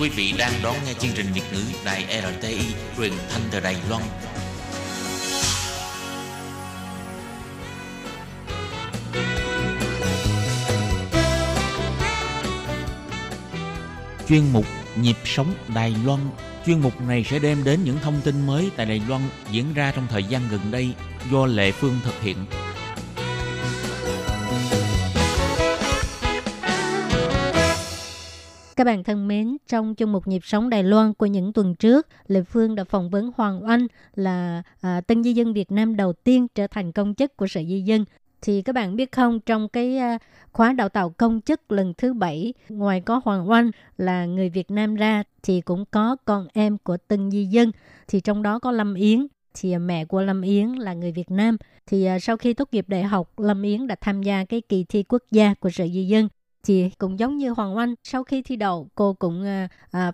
Quý vị đang đón nghe chương trình Việt ngữ Đài RTI truyền thanh từ Đài Loan. Chuyên mục Nhịp sống Đài Loan. Chuyên mục này sẽ đem đến những thông tin mới tại Đài Loan diễn ra trong thời gian gần đây do Lệ Phương thực hiện. Các bạn thân mến, trong chương mục Nhịp sống Đài Loan của những tuần trước, Lệ Phương đã phỏng vấn Hoàng Anh là tân di dân Việt Nam đầu tiên trở thành công chức của Sở Di dân. Thì các bạn biết không, trong cái khóa đào tạo công chức lần thứ 7, ngoài có Hoàng Oanh là người Việt Nam ra thì cũng có con em của tân di dân. Thì trong đó có Lâm Yến, thì mẹ của Lâm Yến là người Việt Nam. Thì sau khi tốt nghiệp đại học, Lâm Yến đã tham gia cái kỳ thi quốc gia của Sở Di dân. Thì cũng giống như Hoàng Oanh, sau khi thi đậu, cô cũng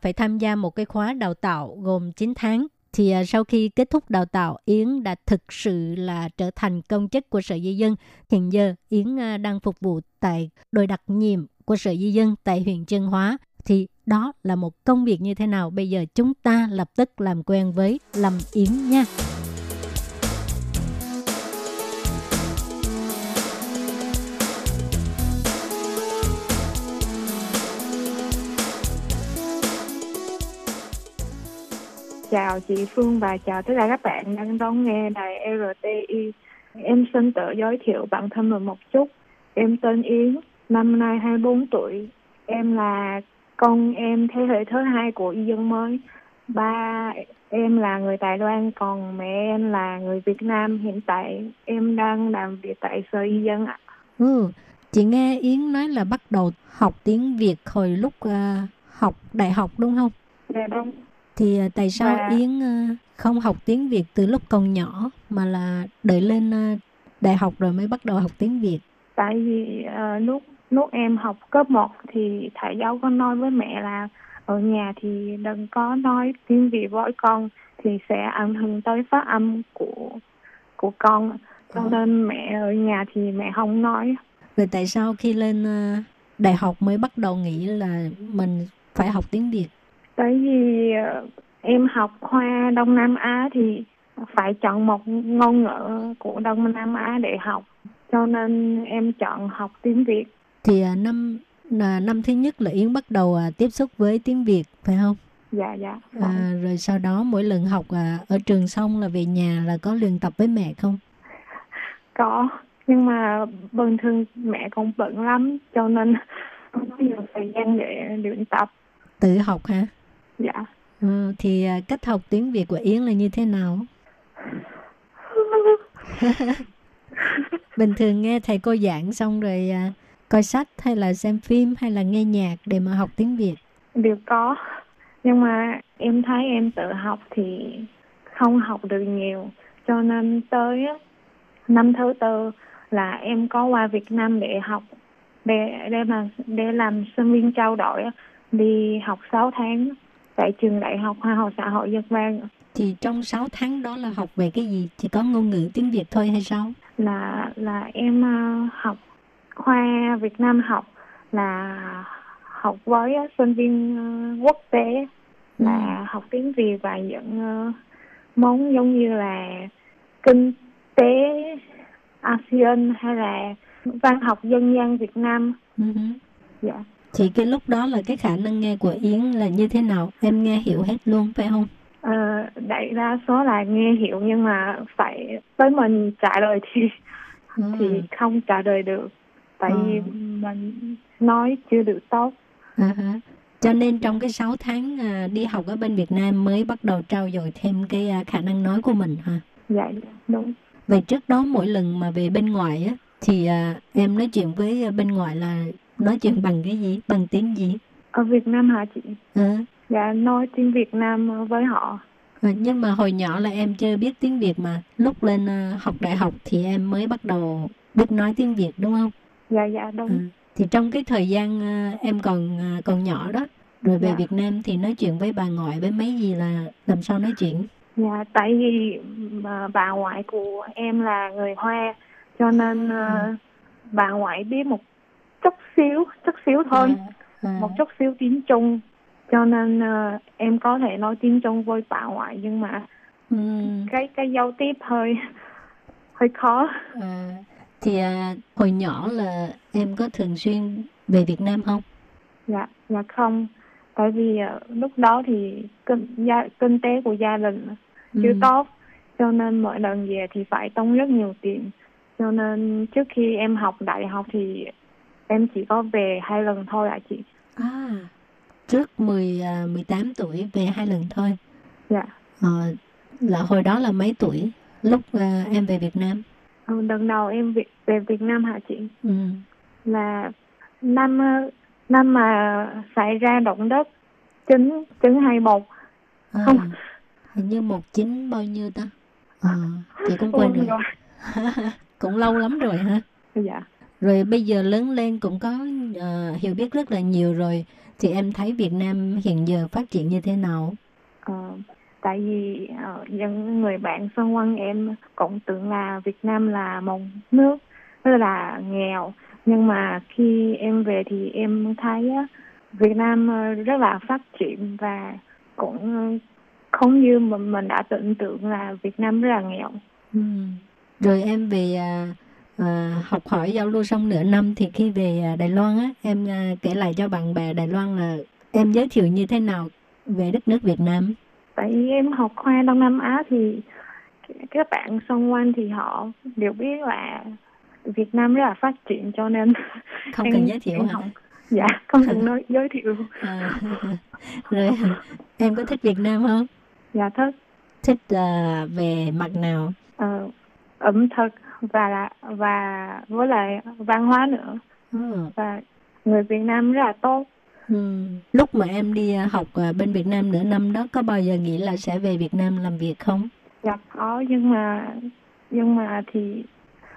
phải tham gia một cái khóa đào tạo gồm 9 tháng. Thì sau khi kết thúc đào tạo, Yến đã thực sự là trở thành công chức của Sở Di dân. Hiện giờ, Yến đang phục vụ tại đội đặc nhiệm của Sở Di dân tại huyện Chương Hóa. Thì đó là một công việc như thế nào? Bây giờ chúng ta lập tức làm quen với Lâm Yến nha. Chào chị Phương và chào tất cả các bạn đang đón nghe đài RTI. Em xin tự giới thiệu bản thân mình một chút. Em tên Yến, năm nay 24 tuổi. Em là con em thế hệ thứ 2 của di dân mới. Ba em là người Đài Loan, còn mẹ em là người Việt Nam. Hiện tại em đang làm việc tại Sở Di dân ạ. Chị nghe Yến nói là bắt đầu học tiếng Việt hồi lúc học đại học đúng không? Dạ đúng. Thì tại sao Yến không học tiếng Việt từ lúc còn nhỏ mà là đợi lên đại học rồi mới bắt đầu học tiếng Việt? Tại vì lúc em học cấp 1 thì thầy giáo có nói với mẹ là ở nhà thì đừng có nói tiếng Việt với con thì sẽ ảnh hưởng tới phát âm của con. Cho nên mẹ ở nhà thì mẹ không nói. Vậy tại sao khi lên đại học mới bắt đầu nghĩ là mình phải học tiếng Việt? Tại vì em học khoa Đông Nam Á thì phải chọn một ngôn ngữ của Đông Nam Á để học, cho nên em chọn học tiếng Việt. Thì năm thứ nhất là Yến bắt đầu tiếp xúc với tiếng Việt, phải không? Dạ. Rồi sau đó mỗi lần học ở trường xong là về nhà là có luyện tập với mẹ không? Có, nhưng mà bình thường mẹ cũng bận lắm, cho nên không có nhiều thời gian để luyện tập. Tự học hả? Dạ. Thì cách học tiếng Việt của Yến là như thế nào? Bình thường nghe thầy cô giảng xong rồi coi sách hay là xem phim hay là nghe nhạc để mà học tiếng Việt? Đều có. Nhưng mà em thấy em tự học thì không học được nhiều. Cho nên tới năm thứ tư là em có qua Việt Nam để học, để làm sinh viên trao đổi, đi học 6 tháng tại trường Đại học Hoa hậu Xã hội Nhật Bản. Thì trong 6 tháng đó là học về cái gì? Chỉ có ngôn ngữ tiếng Việt thôi hay sao? Là em học khoa Việt Nam học là học với sinh viên quốc tế, là học tiếng Việt và những món giống như là kinh tế ASEAN hay là văn học dân gian Việt Nam. Dạ. Thì cái lúc đó là cái khả năng nghe của Yến là như thế nào? Em nghe hiểu hết luôn phải không? Đại đa số là nghe hiểu, nhưng mà phải tới mình trả lời thì không trả lời được. Tại vì mình nói chưa được tốt. Cho nên trong cái 6 tháng đi học ở bên Việt Nam mới bắt đầu trau dồi thêm cái khả năng nói của mình ha. Dạ, đúng. Vậy trước đó mỗi lần mà về bên ngoài á, thì em nói chuyện với bên ngoài là nói chuyện bằng cái gì? Bằng tiếng gì? Ở Việt Nam hả chị? Dạ, nói tiếng Việt Nam với họ. Nhưng mà hồi nhỏ là em chưa biết tiếng Việt mà. Lúc lên học đại học thì em mới bắt đầu biết nói tiếng Việt đúng không? Dạ, dạ đúng. Thì trong cái thời gian em còn nhỏ đó, rồi về Việt Nam thì nói chuyện với bà ngoại với mấy gì là làm sao nói chuyện? Dạ, tại vì bà ngoại của em là người Hoa, cho nên bà ngoại biết một chút xíu thôi, một chút xíu tiếng Trung, cho nên em có thể nói tiếng Trung với bà ngoại, nhưng mà cái giao tiếp hơi khó. Thì hồi nhỏ là em có thường xuyên về Việt Nam không? Dạ không, tại vì lúc đó thì kinh tế của gia đình chưa tốt, cho nên mỗi lần về thì phải tốn rất nhiều tiền. Cho nên trước khi em học đại học thì em chỉ có về 2 lần thôi ạ chị. À, trước 18 tuổi về 2 lần thôi. Dạ. Là hồi đó là mấy tuổi lúc em về Việt Nam? Lần đầu em về Việt Nam hả chị? Là năm mà xảy ra động đất 1921. Hình như 19 bao nhiêu ta? Chị cũng quên rồi. Cũng lâu lắm rồi hả? Dạ. Rồi bây giờ lớn lên cũng có hiểu biết rất là nhiều rồi. Thì em thấy Việt Nam hiện giờ phát triển như thế nào? Tại vì những người bạn xung quanh em cũng tưởng là Việt Nam là một nước rất là nghèo. Nhưng mà khi em về thì em thấy Việt Nam rất là phát triển và cũng không như mình đã tưởng tượng là Việt Nam rất là nghèo. Rồi em về học hỏi giao lưu xong nửa năm thì khi về Đài Loan á, em kể lại cho bạn bè Đài Loan là em giới thiệu như thế nào về đất nước Việt Nam? Tại vì em học khoa Đông Nam Á thì các bạn xung quanh thì họ đều biết là Việt Nam rất là phát triển, cho nên không cần giới thiệu hả? Dạ, không cần nói giới thiệu. Rồi em có thích Việt Nam không? Dạ thích. Thích về mặt nào? Ẩm thực và với lại văn hóa nữa. Và người Việt Nam rất là tốt. Lúc mà em đi học bên Việt Nam nửa năm đó, có bao giờ nghĩ là sẽ về Việt Nam làm việc không? Dạ có, nhưng mà thì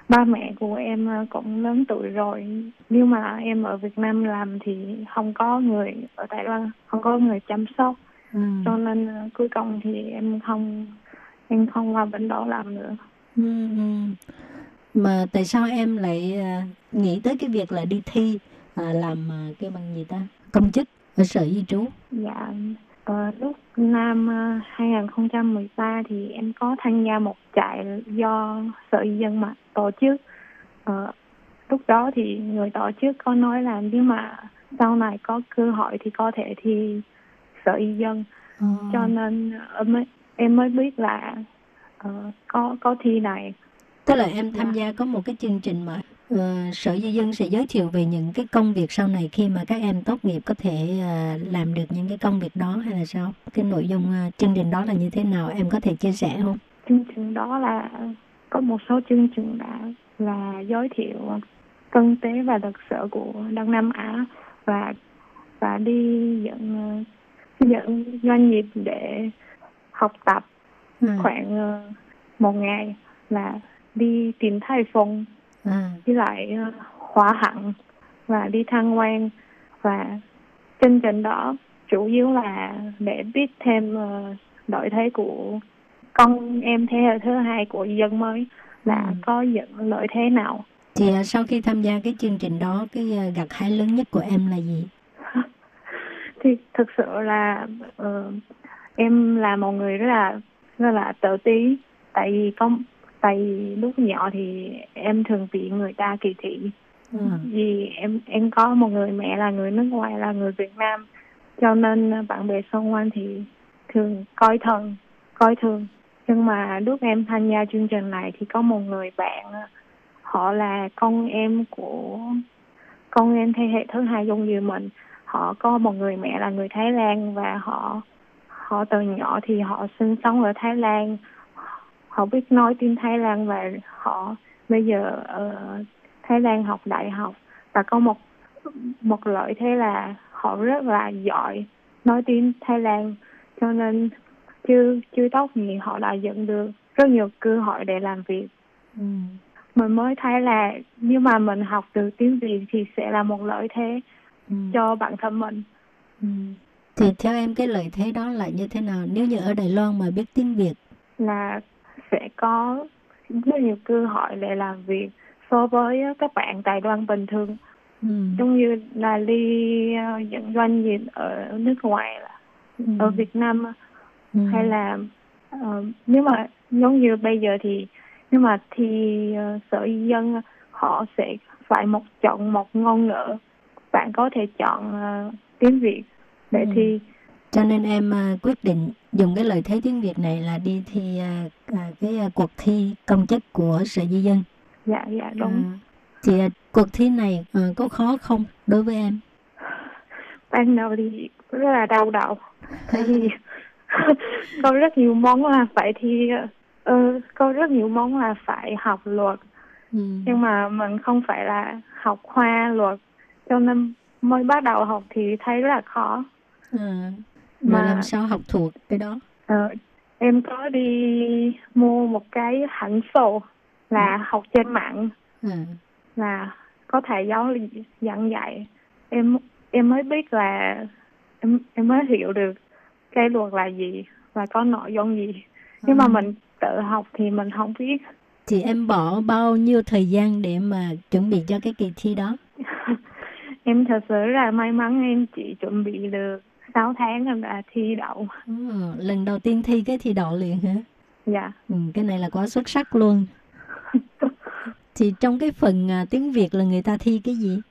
ba mẹ của em cũng lớn tuổi rồi. Nếu mà em ở Việt Nam làm thì không có người ở Đài Loan, không có người chăm sóc. Cho nên cuối cùng thì em không qua bên đó làm nữa. Mà tại sao em lại nghĩ tới cái việc là đi thi làm cái bằng gì ta, công chức ở sở di trú? Dạ, lúc năm 2013 thì em có tham gia một trại do sở dân mà tổ chức. Lúc đó thì người tổ chức có nói là nếu mà sau này có cơ hội thì có thể thi sở di dân. Cho nên em mới biết là có thi này. Tức là em tham gia có một cái chương trình mà sở di dân sẽ giới thiệu về những cái công việc sau này khi mà các em tốt nghiệp có thể làm được những cái công việc đó hay là sao? Cái nội dung chương trình đó là như thế nào? Em có thể chia sẻ không? Chương trình đó là có một số chương trình là giới thiệu kinh tế và đặc sở của Đông Nam Á và đi dẫn doanh nghiệp để học tập khoảng 1 ngày là đi tìm thai phong, với lại hỏa hạn và đi tham quan. Và chương trình đó chủ yếu là để biết thêm đổi thế của con em thế hệ thứ hai của dân mới là có những lợi thế nào. Thì sau khi tham gia cái chương trình đó, cái gặt hái lớn nhất của em là gì? Thì thực sự là em là một người rất là tự ti, tại vì lúc nhỏ thì em thường bị người ta kỳ thị. Vì em có một người mẹ là người nước ngoài, là người Việt Nam, cho nên bạn bè xung quanh thì thường coi thường. Nhưng mà lúc em tham gia chương trình này thì có một người bạn, họ là con em thế hệ thứ hai giống như mình, Họ có một người mẹ là người Thái Lan và họ từ nhỏ thì họ sinh sống ở Thái Lan. Họ biết nói tiếng Thái Lan và họ bây giờ ở Thái Lan học đại học. Và có một lợi thế là họ rất là giỏi nói tiếng Thái Lan, cho nên chưa tốt thì họ đã nhận được rất nhiều cơ hội để làm việc. Mình mới thấy là nếu mà mình học được tiếng Việt thì sẽ là một lợi thế cho bản thân mình. Thì theo em cái lợi thế đó là như thế nào? Nếu như ở Đài Loan mà biết tiếng Việt là sẽ có rất nhiều cơ hội để làm việc so với các bạn Đài Loan bình thường. Giống như là đi dẫn doanh nghiệp ở nước ngoài, ở Việt Nam, hay là nếu mà giống như bây giờ thì nhưng mà thì sở dân họ sẽ phải chọn một ngôn ngữ. Bạn có thể chọn tiếng Việt để thi. Cho nên em quyết định dùng cái lợi thế tiếng Việt này là đi thi cuộc thi công chức của sở di dân. Dạ đúng. Thì cuộc thi này có khó không đối với em? Ban đầu thì rất là đau đầu. Tại vì có rất nhiều món là phải thi. Có rất nhiều món là phải học luật, nhưng mà mình không phải là học khoa luật, cho nên mới bắt đầu học thì thấy rất là khó. Mà làm sao học thuộc cái đó? Em có đi mua một cái hẳn sổ là học trên mạng, là có thầy giáo giảng dạy. Em mới biết là em mới hiểu được cái luật là gì và có nội dung gì. Nếu mà mình tự học thì mình không biết. Thì em bỏ bao nhiêu thời gian để mà chuẩn bị cho cái kỳ thi đó? Em thật sự là may mắn, em chỉ chuẩn bị được 6 tháng em đã thi đậu. Lần đầu tiên thi cái thi đậu liền hả? Dạ. Cái này là quá xuất sắc luôn. Thì trong cái phần tiếng Việt là người ta thi cái gì?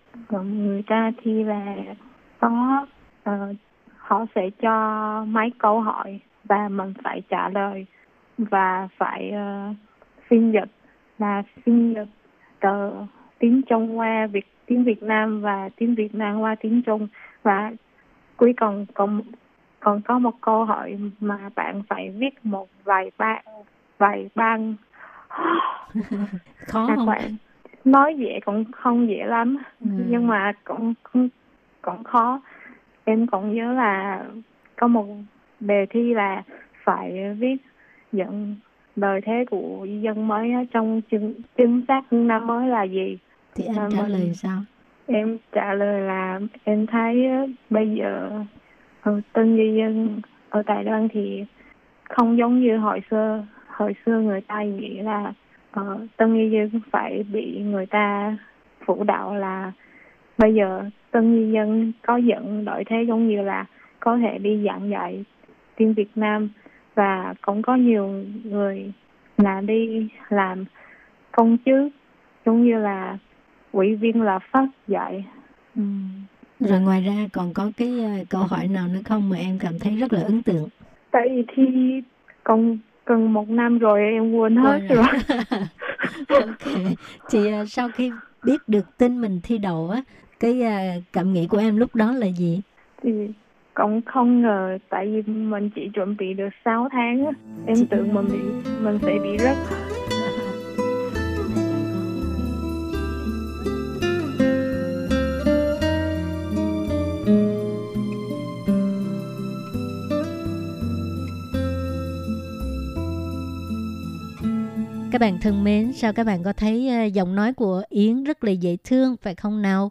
Người ta thi là có họ sẽ cho mấy câu hỏi và mình phải trả lời và phải phiên dịch, là phiên dịch từ tiếng Trung qua tiếng Việt Nam và tiếng Việt Nam qua tiếng Trung, và cuối cùng còn có một câu hỏi mà bạn phải viết một vài băng. Khó không? Nói dễ cũng không dễ lắm, nhưng mà cũng khó. Em còn nhớ là có một đề thi là phải viết dẫn đời thế của dân mới trong chính xác năm mới là gì. Thì em trả lời sao? Em trả lời là em thấy bây giờ tân di dân ở Đài Loan thì không giống như hồi xưa. Hồi xưa người ta nghĩ là tân di dân phải bị người ta phụ đạo, là bây giờ tân di dân có dẫn đổi thế giống như là có thể đi giảng dạy tiếng Việt Nam, và cũng có nhiều người là đi làm công chức giống như là ủy viên lập pháp dạy. Rồi ngoài ra còn có cái câu hỏi nào nữa không mà em cảm thấy rất là ấn tượng? Tại vì thi còn gần 1 năm rồi em quên hết rồi. Okay. Chị sau khi biết được tin mình thi đậu á, cái cảm nghĩ của em lúc đó là gì? Thì cũng không ngờ, tại vì mình chỉ chuẩn bị được 6 tháng á, em tưởng mình sẽ bị rất. Các bạn thân mến, sao các bạn có thấy giọng nói của Yến rất là dễ thương phải không nào?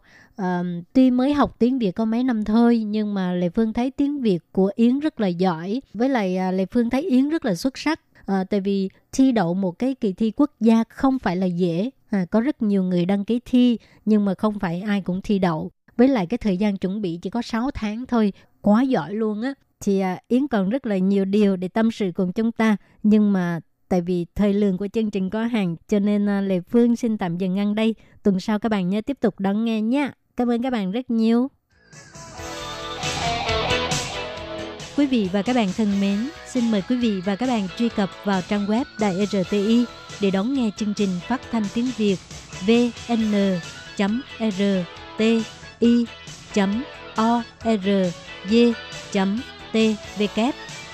Tuy mới học tiếng Việt có mấy năm thôi, nhưng mà Lệ Phương thấy tiếng Việt của Yến rất là giỏi. Với lại Lệ Phương thấy Yến rất là xuất sắc, tại vì thi đậu một cái kỳ thi quốc gia không phải là dễ. Có rất nhiều người đăng ký thi, nhưng mà không phải ai cũng thi đậu. Với lại cái thời gian chuẩn bị chỉ có 6 tháng thôi, quá giỏi luôn á. Thì Yến còn rất là nhiều điều để tâm sự cùng chúng ta, nhưng mà tại vì thời lượng của chương trình có hạn, cho nên Lệ Phương xin tạm dừng ngăn đây. Tuần sau các bạn nhớ tiếp tục đón nghe nha. Cảm ơn các bạn rất nhiều. Quý vị và các bạn thân mến, xin mời quý vị và các bạn truy cập vào trang web Đài RTI để đón nghe chương trình phát thanh tiếng Việt vn.rti.org. org.v.tvk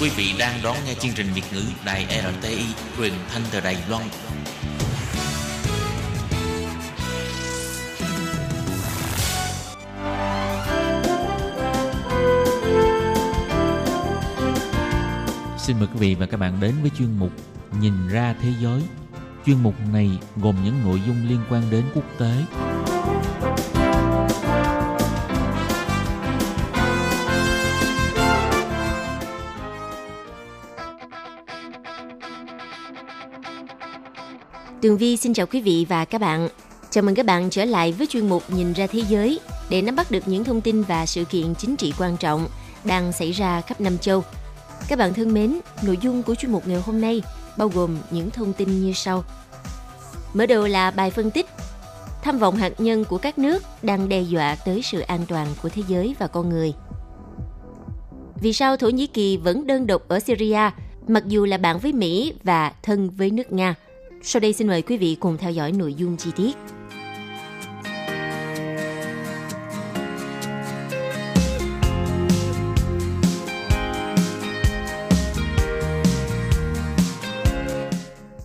Quý vị đang đón nghe chương trình Việt ngữ Đài RTI truyền thanh từ Đài Loan. Xin mời quý vị và các bạn đến với chuyên mục Nhìn ra thế giới. Chuyên mục này gồm những nội dung liên quan đến quốc tế. Tường Vi xin chào quý vị và các bạn. Chào mừng các bạn trở lại với chuyên mục Nhìn ra thế giới để nắm bắt được những thông tin và sự kiện chính trị quan trọng đang xảy ra khắp năm châu. Các bạn thân mến, nội dung của chuyên mục ngày hôm nay bao gồm những thông tin như sau. Mở đầu là bài phân tích tham vọng hạt nhân của các nước đang đe dọa tới sự an toàn của thế giới và con người. Vì sao Thổ Nhĩ Kỳ vẫn đơn độc ở Syria, mặc dù là bạn với Mỹ và thân với nước Nga? Sau đây xin mời quý vị cùng theo dõi nội dung chi tiết.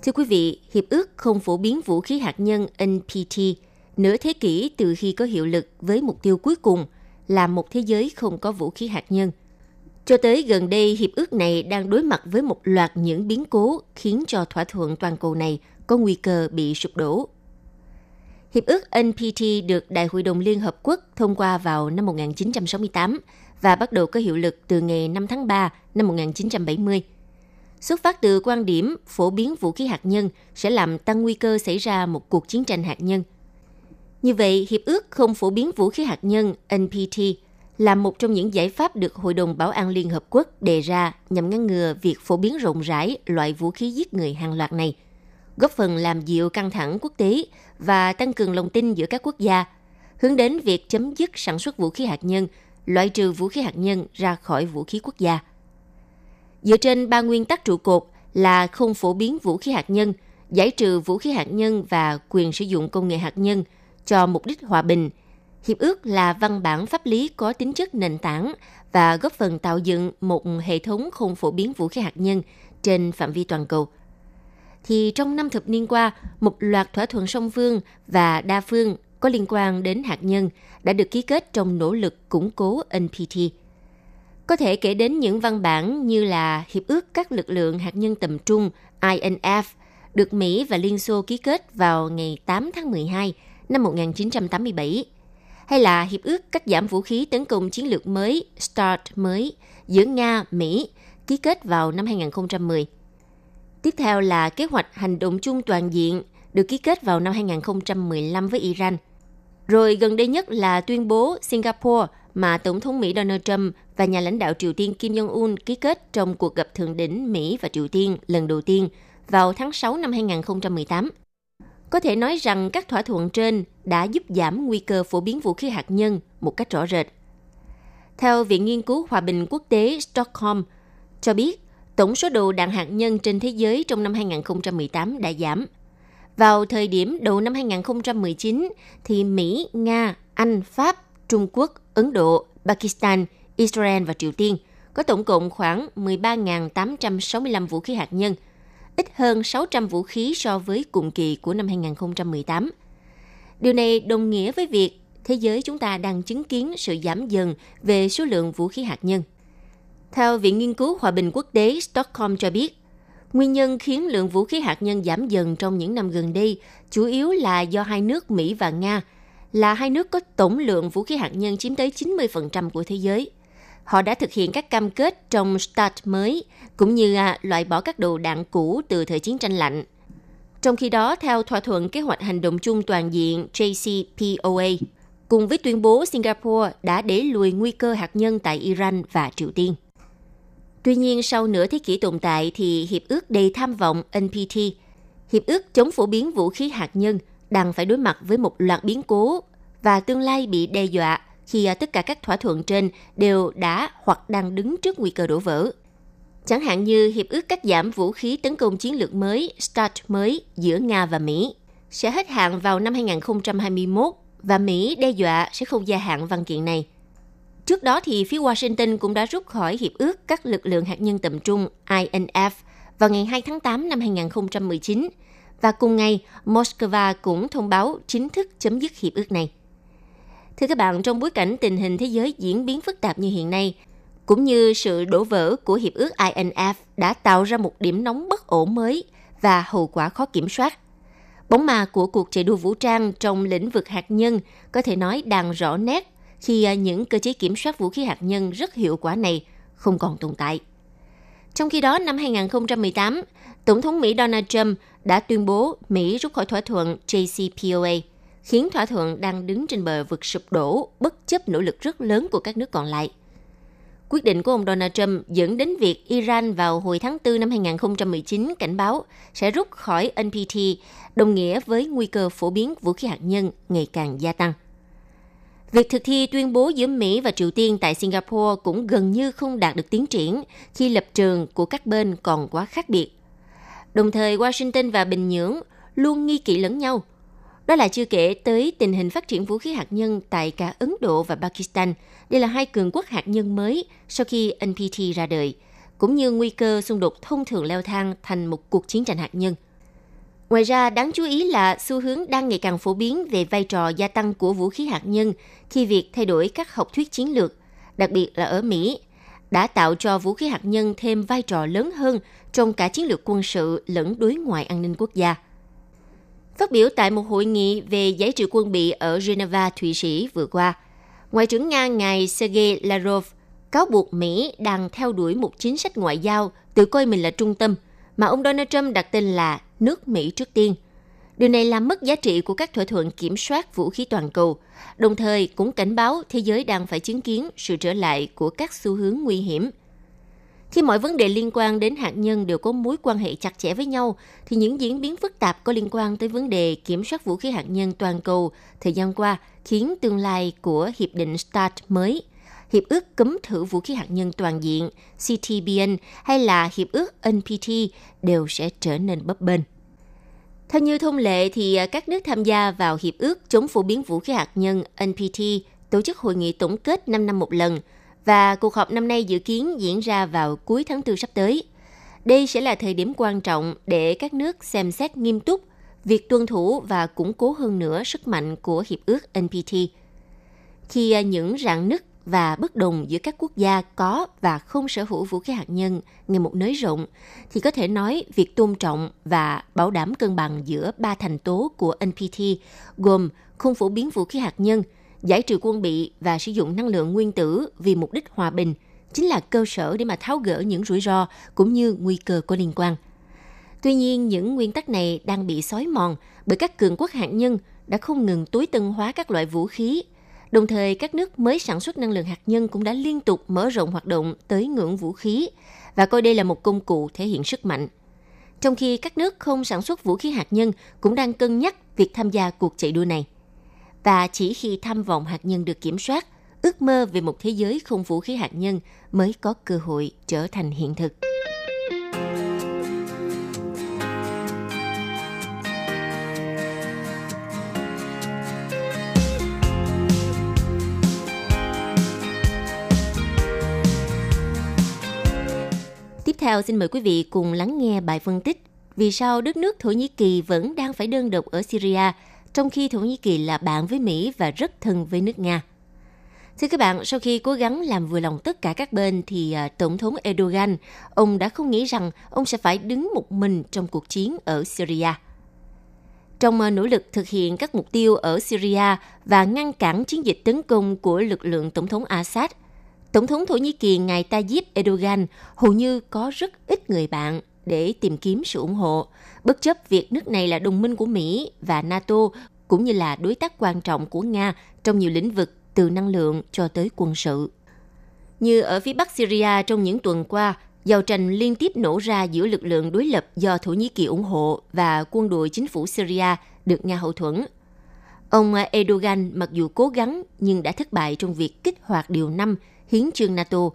Thưa quý vị, Hiệp ước Không Phổ biến Vũ khí Hạt nhân NPT nửa thế kỷ từ khi có hiệu lực với mục tiêu cuối cùng là một thế giới không có vũ khí hạt nhân. Cho tới gần đây, hiệp ước này đang đối mặt với một loạt những biến cố khiến cho thỏa thuận toàn cầu này có nguy cơ bị sụp đổ. Hiệp ước NPT được Đại hội đồng Liên Hợp Quốc thông qua vào năm 1968 và bắt đầu có hiệu lực từ ngày 5 tháng 3 năm 1970. Xuất phát từ quan điểm phổ biến vũ khí hạt nhân sẽ làm tăng nguy cơ xảy ra một cuộc chiến tranh hạt nhân. Như vậy, Hiệp ước Không Phổ biến Vũ khí Hạt nhân NPT là một trong những giải pháp được Hội đồng Bảo an Liên Hợp Quốc đề ra nhằm ngăn ngừa việc phổ biến rộng rãi loại vũ khí giết người hàng loạt này, góp phần làm dịu căng thẳng quốc tế và tăng cường lòng tin giữa các quốc gia, hướng đến việc chấm dứt sản xuất vũ khí hạt nhân, loại trừ vũ khí hạt nhân ra khỏi vũ khí quốc gia. Dựa trên ba nguyên tắc trụ cột là không phổ biến vũ khí hạt nhân, giải trừ vũ khí hạt nhân và quyền sử dụng công nghệ hạt nhân cho mục đích hòa bình, Hiệp ước là văn bản pháp lý có tính chất nền tảng và góp phần tạo dựng một hệ thống không phổ biến vũ khí hạt nhân trên phạm vi toàn cầu. Thì trong năm thập niên qua, một loạt thỏa thuận song phương và đa phương có liên quan đến hạt nhân đã được ký kết trong nỗ lực củng cố NPT. Có thể kể đến những văn bản như là Hiệp ước các lực lượng hạt nhân tầm trung INF được Mỹ và Liên Xô ký kết vào ngày 8 tháng 12 năm 1987, hay là Hiệp ước Cắt giảm vũ khí tấn công chiến lược mới START mới giữa Nga, Mỹ, ký kết vào năm 2010. Tiếp theo là Kế hoạch Hành động chung toàn diện, được ký kết vào năm 2015 với Iran. Rồi gần đây nhất là tuyên bố Singapore mà Tổng thống Mỹ Donald Trump và nhà lãnh đạo Triều Tiên Kim Jong-un ký kết trong cuộc gặp thượng đỉnh Mỹ và Triều Tiên lần đầu tiên vào tháng 6 năm 2018. Có thể nói rằng các thỏa thuận trên đã giúp giảm nguy cơ phổ biến vũ khí hạt nhân một cách rõ rệt. Theo Viện Nghiên cứu Hòa bình Quốc tế Stockholm cho biết, tổng số đầu đạn hạt nhân trên thế giới trong năm 2018 đã giảm. Vào thời điểm đầu năm 2019, thì Mỹ, Nga, Anh, Pháp, Trung Quốc, Ấn Độ, Pakistan, Israel và Triều Tiên có tổng cộng khoảng 13.865 vũ khí hạt nhân, ít hơn 600 vũ khí so với cùng kỳ của năm 2018. Điều này đồng nghĩa với việc thế giới chúng ta đang chứng kiến sự giảm dần về số lượng vũ khí hạt nhân. Theo Viện Nghiên cứu Hòa bình Quốc tế Stockholm cho biết, nguyên nhân khiến lượng vũ khí hạt nhân giảm dần trong những năm gần đây chủ yếu là do hai nước Mỹ và Nga, là hai nước có tổng lượng vũ khí hạt nhân chiếm tới 90% của thế giới, họ đã thực hiện các cam kết trong START mới, cũng như loại bỏ các đồ đạn cũ từ thời chiến tranh lạnh. Trong khi đó, theo thỏa thuận kế hoạch hành động chung toàn diện JCPOA, cùng với tuyên bố Singapore đã đẩy lùi nguy cơ hạt nhân tại Iran và Triều Tiên. Tuy nhiên, sau nửa thế kỷ tồn tại thì Hiệp ước đầy tham vọng NPT, Hiệp ước chống phổ biến vũ khí hạt nhân, đang phải đối mặt với một loạt biến cố và tương lai bị đe dọa khi tất cả các thỏa thuận trên đều đã hoặc đang đứng trước nguy cơ đổ vỡ. Chẳng hạn như Hiệp ước cắt giảm vũ khí tấn công chiến lược mới, START mới giữa Nga và Mỹ, sẽ hết hạn vào năm 2021 và Mỹ đe dọa sẽ không gia hạn văn kiện này. Trước đó thì phía Washington cũng đã rút khỏi Hiệp ước các lực lượng hạt nhân tầm trung INF vào ngày 2 tháng 8 năm 2019 và cùng ngày Moscow cũng thông báo chính thức chấm dứt Hiệp ước này. Thưa các bạn, trong bối cảnh tình hình thế giới diễn biến phức tạp như hiện nay, cũng như sự đổ vỡ của Hiệp ước INF đã tạo ra một điểm nóng bất ổn mới và hậu quả khó kiểm soát. Bóng ma của cuộc chạy đua vũ trang trong lĩnh vực hạt nhân có thể nói đang rõ nét khi những cơ chế kiểm soát vũ khí hạt nhân rất hiệu quả này không còn tồn tại. Trong khi đó, năm 2018, Tổng thống Mỹ Donald Trump đã tuyên bố Mỹ rút khỏi thỏa thuận JCPOA, khiến thỏa thuận đang đứng trên bờ vực sụp đổ bất chấp nỗ lực rất lớn của các nước còn lại. Quyết định của ông Donald Trump dẫn đến việc Iran vào hồi tháng 4 năm 2019 cảnh báo sẽ rút khỏi NPT, đồng nghĩa với nguy cơ phổ biến vũ khí hạt nhân ngày càng gia tăng. Việc thực thi tuyên bố giữa Mỹ và Triều Tiên tại Singapore cũng gần như không đạt được tiến triển khi lập trường của các bên còn quá khác biệt. Đồng thời, Washington và Bình Nhưỡng luôn nghi kỵ lẫn nhau. Đó là chưa kể tới tình hình phát triển vũ khí hạt nhân tại cả Ấn Độ và Pakistan. Đây là hai cường quốc hạt nhân mới sau khi NPT ra đời, cũng như nguy cơ xung đột thông thường leo thang thành một cuộc chiến tranh hạt nhân. Ngoài ra, đáng chú ý là xu hướng đang ngày càng phổ biến về vai trò gia tăng của vũ khí hạt nhân khi việc thay đổi các học thuyết chiến lược, đặc biệt là ở Mỹ, đã tạo cho vũ khí hạt nhân thêm vai trò lớn hơn trong cả chiến lược quân sự lẫn đối ngoại an ninh quốc gia. Phát biểu tại một hội nghị về giải trừ quân bị ở Geneva, Thụy Sĩ vừa qua, Ngoại trưởng Nga ngài Sergei Lavrov cáo buộc Mỹ đang theo đuổi một chính sách ngoại giao tự coi mình là trung tâm, mà ông Donald Trump đặt tên là nước Mỹ trước tiên. Điều này làm mất giá trị của các thỏa thuận kiểm soát vũ khí toàn cầu, đồng thời cũng cảnh báo thế giới đang phải chứng kiến sự trở lại của các xu hướng nguy hiểm. Khi mọi vấn đề liên quan đến hạt nhân đều có mối quan hệ chặt chẽ với nhau, thì những diễn biến phức tạp có liên quan tới vấn đề kiểm soát vũ khí hạt nhân toàn cầu thời gian qua khiến tương lai của Hiệp định START mới, Hiệp ước cấm thử vũ khí hạt nhân toàn diện CTBN hay là Hiệp ước NPT đều sẽ trở nên bấp bênh. Theo như thông lệ, thì các nước tham gia vào Hiệp ước chống phổ biến vũ khí hạt nhân NPT tổ chức hội nghị tổng kết 5 năm một lần, và cuộc họp năm nay dự kiến diễn ra vào cuối tháng 4 sắp tới. Đây sẽ là thời điểm quan trọng để các nước xem xét nghiêm túc việc tuân thủ và củng cố hơn nữa sức mạnh của Hiệp ước NPT. Khi những rạn nứt và bất đồng giữa các quốc gia có và không sở hữu vũ khí hạt nhân ngày một nới rộng, thì có thể nói việc tôn trọng và bảo đảm cân bằng giữa ba thành tố của NPT gồm không phổ biến vũ khí hạt nhân, giải trừ quân bị và sử dụng năng lượng nguyên tử vì mục đích hòa bình chính là cơ sở để mà tháo gỡ những rủi ro cũng như nguy cơ có liên quan. Tuy nhiên, những nguyên tắc này đang bị xói mòn bởi các cường quốc hạt nhân đã không ngừng tối tân hóa các loại vũ khí. Đồng thời, các nước mới sản xuất năng lượng hạt nhân cũng đã liên tục mở rộng hoạt động tới ngưỡng vũ khí và coi đây là một công cụ thể hiện sức mạnh. Trong khi các nước không sản xuất vũ khí hạt nhân cũng đang cân nhắc việc tham gia cuộc chạy đua này. Và chỉ khi tham vọng hạt nhân được kiểm soát, ước mơ về một thế giới không vũ khí hạt nhân mới có cơ hội trở thành hiện thực. Tiếp theo, xin mời quý vị cùng lắng nghe bài phân tích vì sao đất nước Thổ Nhĩ Kỳ vẫn đang phải đơn độc ở Syria, trong khi Thổ Nhĩ Kỳ là bạn với Mỹ và rất thân với nước Nga. Thưa các bạn, sau khi cố gắng làm vừa lòng tất cả các bên thì Tổng thống Erdogan, ông đã không nghĩ rằng ông sẽ phải đứng một mình trong cuộc chiến ở Syria. Trong nỗ lực thực hiện các mục tiêu ở Syria và ngăn cản chiến dịch tấn công của lực lượng Tổng thống Assad, Tổng thống Thổ Nhĩ Kỳ ngài Tayyip Erdogan hầu như có rất ít người bạn để tìm kiếm sự ủng hộ, bất chấp việc nước này là đồng minh của Mỹ và NATO cũng như là đối tác quan trọng của Nga trong nhiều lĩnh vực từ năng lượng cho tới quân sự. Như ở phía Bắc Syria trong những tuần qua, giao tranh liên tiếp nổ ra giữa lực lượng đối lập do Thổ Nhĩ Kỳ ủng hộ và quân đội chính phủ Syria được Nga hậu thuẫn. Ông Erdogan mặc dù cố gắng nhưng đã thất bại trong việc kích hoạt điều 5 hiến chương NATO,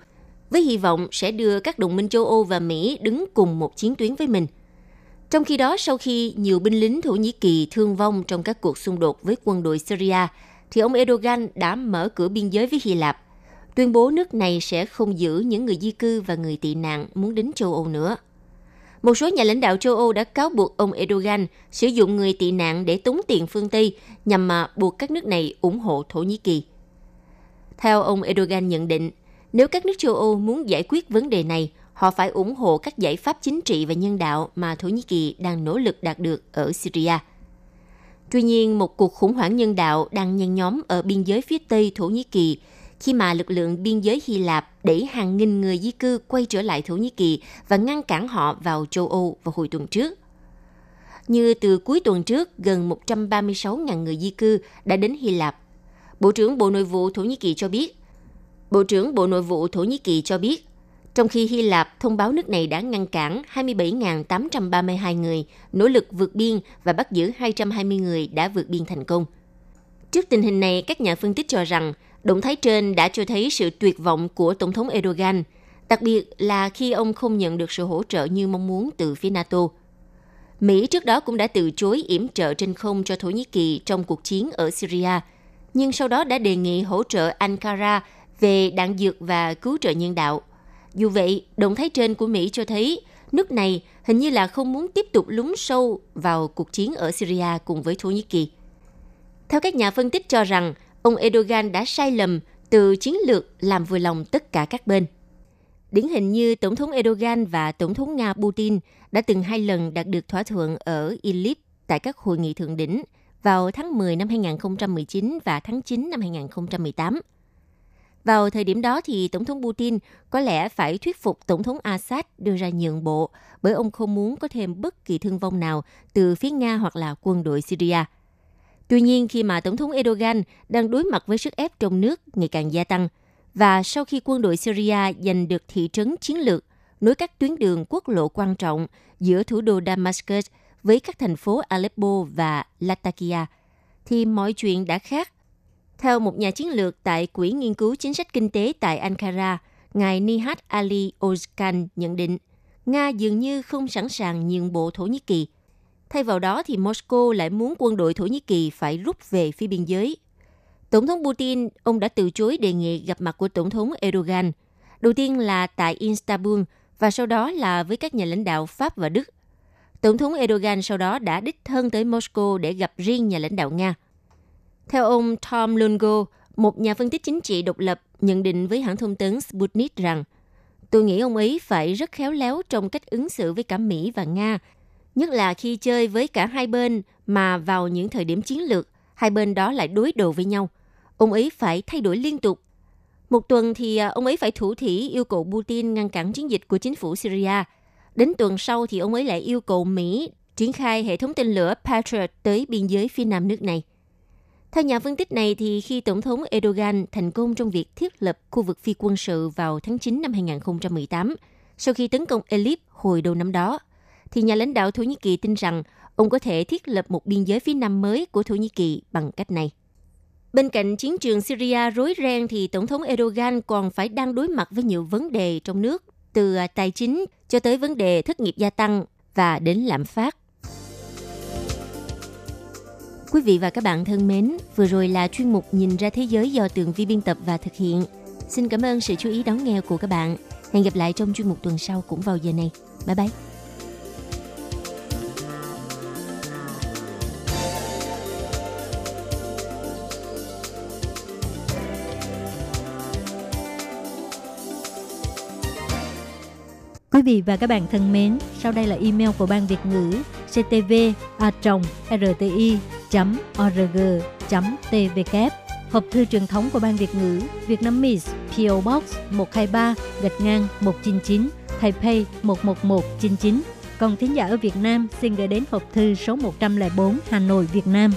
với hy vọng sẽ đưa các đồng minh châu Âu và Mỹ đứng cùng một chiến tuyến với mình. Trong khi đó, sau khi nhiều binh lính Thổ Nhĩ Kỳ thương vong trong các cuộc xung đột với quân đội Syria, thì ông Erdogan đã mở cửa biên giới với Hy Lạp, tuyên bố nước này sẽ không giữ những người di cư và người tị nạn muốn đến châu Âu nữa. Một số nhà lãnh đạo châu Âu đã cáo buộc ông Erdogan sử dụng người tị nạn để tống tiền phương Tây nhằm mà buộc các nước này ủng hộ Thổ Nhĩ Kỳ. Theo ông Erdogan nhận định, nếu các nước châu Âu muốn giải quyết vấn đề này, họ phải ủng hộ các giải pháp chính trị và nhân đạo mà Thổ Nhĩ Kỳ đang nỗ lực đạt được ở Syria. Tuy nhiên, một cuộc khủng hoảng nhân đạo đang nhen nhóm ở biên giới phía Tây Thổ Nhĩ Kỳ khi mà lực lượng biên giới Hy Lạp đẩy hàng nghìn người di cư quay trở lại Thổ Nhĩ Kỳ và ngăn cản họ vào châu Âu vào hồi tuần trước. Như từ cuối tuần trước, gần 136.000 người di cư đã đến Hy Lạp. Bộ trưởng Bộ Nội vụ Thổ Nhĩ Kỳ cho biết, trong khi Hy Lạp thông báo nước này đã ngăn cản 27.832 người nỗ lực vượt biên và bắt giữ 220 người đã vượt biên thành công. Trước tình hình này, các nhà phân tích cho rằng động thái trên đã cho thấy sự tuyệt vọng của Tổng thống Erdogan, đặc biệt là khi ông không nhận được sự hỗ trợ như mong muốn từ phía NATO. Mỹ trước đó cũng đã từ chối yểm trợ trên không cho Thổ Nhĩ Kỳ trong cuộc chiến ở Syria, nhưng sau đó đã đề nghị hỗ trợ Ankara về đạn dược và cứu trợ nhân đạo. Dù vậy, động thái trên của Mỹ cho thấy nước này hình như là không muốn tiếp tục lún sâu vào cuộc chiến ở Syria cùng với Thổ Nhĩ Kỳ. Theo các nhà phân tích cho rằng, ông Erdogan đã sai lầm từ chiến lược làm vừa lòng tất cả các bên. Điển hình như Tổng thống Erdogan và Tổng thống Nga Putin đã từng hai lần đạt được thỏa thuận ở Idlib tại các hội nghị thượng đỉnh vào tháng 10 năm 2019 và tháng 9 năm 2018. Vào thời điểm đó thì Tổng thống Putin có lẽ phải thuyết phục Tổng thống Assad đưa ra nhượng bộ bởi ông không muốn có thêm bất kỳ thương vong nào từ phía Nga hoặc là quân đội Syria. Tuy nhiên, khi mà Tổng thống Erdogan đang đối mặt với sức ép trong nước ngày càng gia tăng và sau khi quân đội Syria giành được thị trấn chiến lược nối các tuyến đường quốc lộ quan trọng giữa thủ đô Damascus với các thành phố Aleppo và Latakia, thì mọi chuyện đã khác. Theo một nhà chiến lược tại Quỹ Nghiên cứu Chính sách Kinh tế tại Ankara, ngài Nihat Ali Ozcan nhận định, Nga dường như không sẵn sàng nhượng bộ Thổ Nhĩ Kỳ. Thay vào đó thì Moscow lại muốn quân đội Thổ Nhĩ Kỳ phải rút về phía biên giới. Tổng thống Putin, ông đã từ chối đề nghị gặp mặt của Tổng thống Erdogan, đầu tiên là tại Istanbul và sau đó là với các nhà lãnh đạo Pháp và Đức. Tổng thống Erdogan sau đó đã đích thân tới Moscow để gặp riêng nhà lãnh đạo Nga. Theo ông Tom Lungo, một nhà phân tích chính trị độc lập, nhận định với hãng thông tấn Sputnik rằng tôi nghĩ ông ấy phải rất khéo léo trong cách ứng xử với cả Mỹ và Nga, nhất là khi chơi với cả hai bên mà vào những thời điểm chiến lược, hai bên đó lại đối đầu với nhau. Ông ấy phải thay đổi liên tục. Một tuần thì ông ấy phải thủ thỉ yêu cầu Putin ngăn cản chiến dịch của chính phủ Syria. Đến tuần sau thì ông ấy lại yêu cầu Mỹ triển khai hệ thống tên lửa Patriot tới biên giới phía nam nước này. Theo nhà phân tích này thì khi Tổng thống Erdogan thành công trong việc thiết lập khu vực phi quân sự vào tháng 9 năm 2018, sau khi tấn công Idlib hồi đầu năm đó, thì nhà lãnh đạo Thổ Nhĩ Kỳ tin rằng ông có thể thiết lập một biên giới phía nam mới của Thổ Nhĩ Kỳ bằng cách này. Bên cạnh chiến trường Syria rối ren thì Tổng thống Erdogan còn phải đang đối mặt với nhiều vấn đề trong nước, từ tài chính cho tới vấn đề thất nghiệp gia tăng và đến lạm phát. Quý vị và các bạn thân mến, vừa rồi là chuyên mục Nhìn ra thế giới do Tường Vi biên tập và thực hiện. Xin cảm ơn sự chú ý đón nghe của các bạn. Hẹn gặp lại trong chuyên mục tuần sau cũng vào giờ này. Bye bye! Quý vị và các bạn thân mến, sau đây là email của Ban Việt ngữ ctv@rti.org.tvk, hộp thư truyền thống của Ban Việt ngữ Vietnamese PO Box 123-199 Taipei 11199. Còn thính giả ở Việt Nam xin gửi đến hộp thư số 104 Hà Nội, Việt Nam.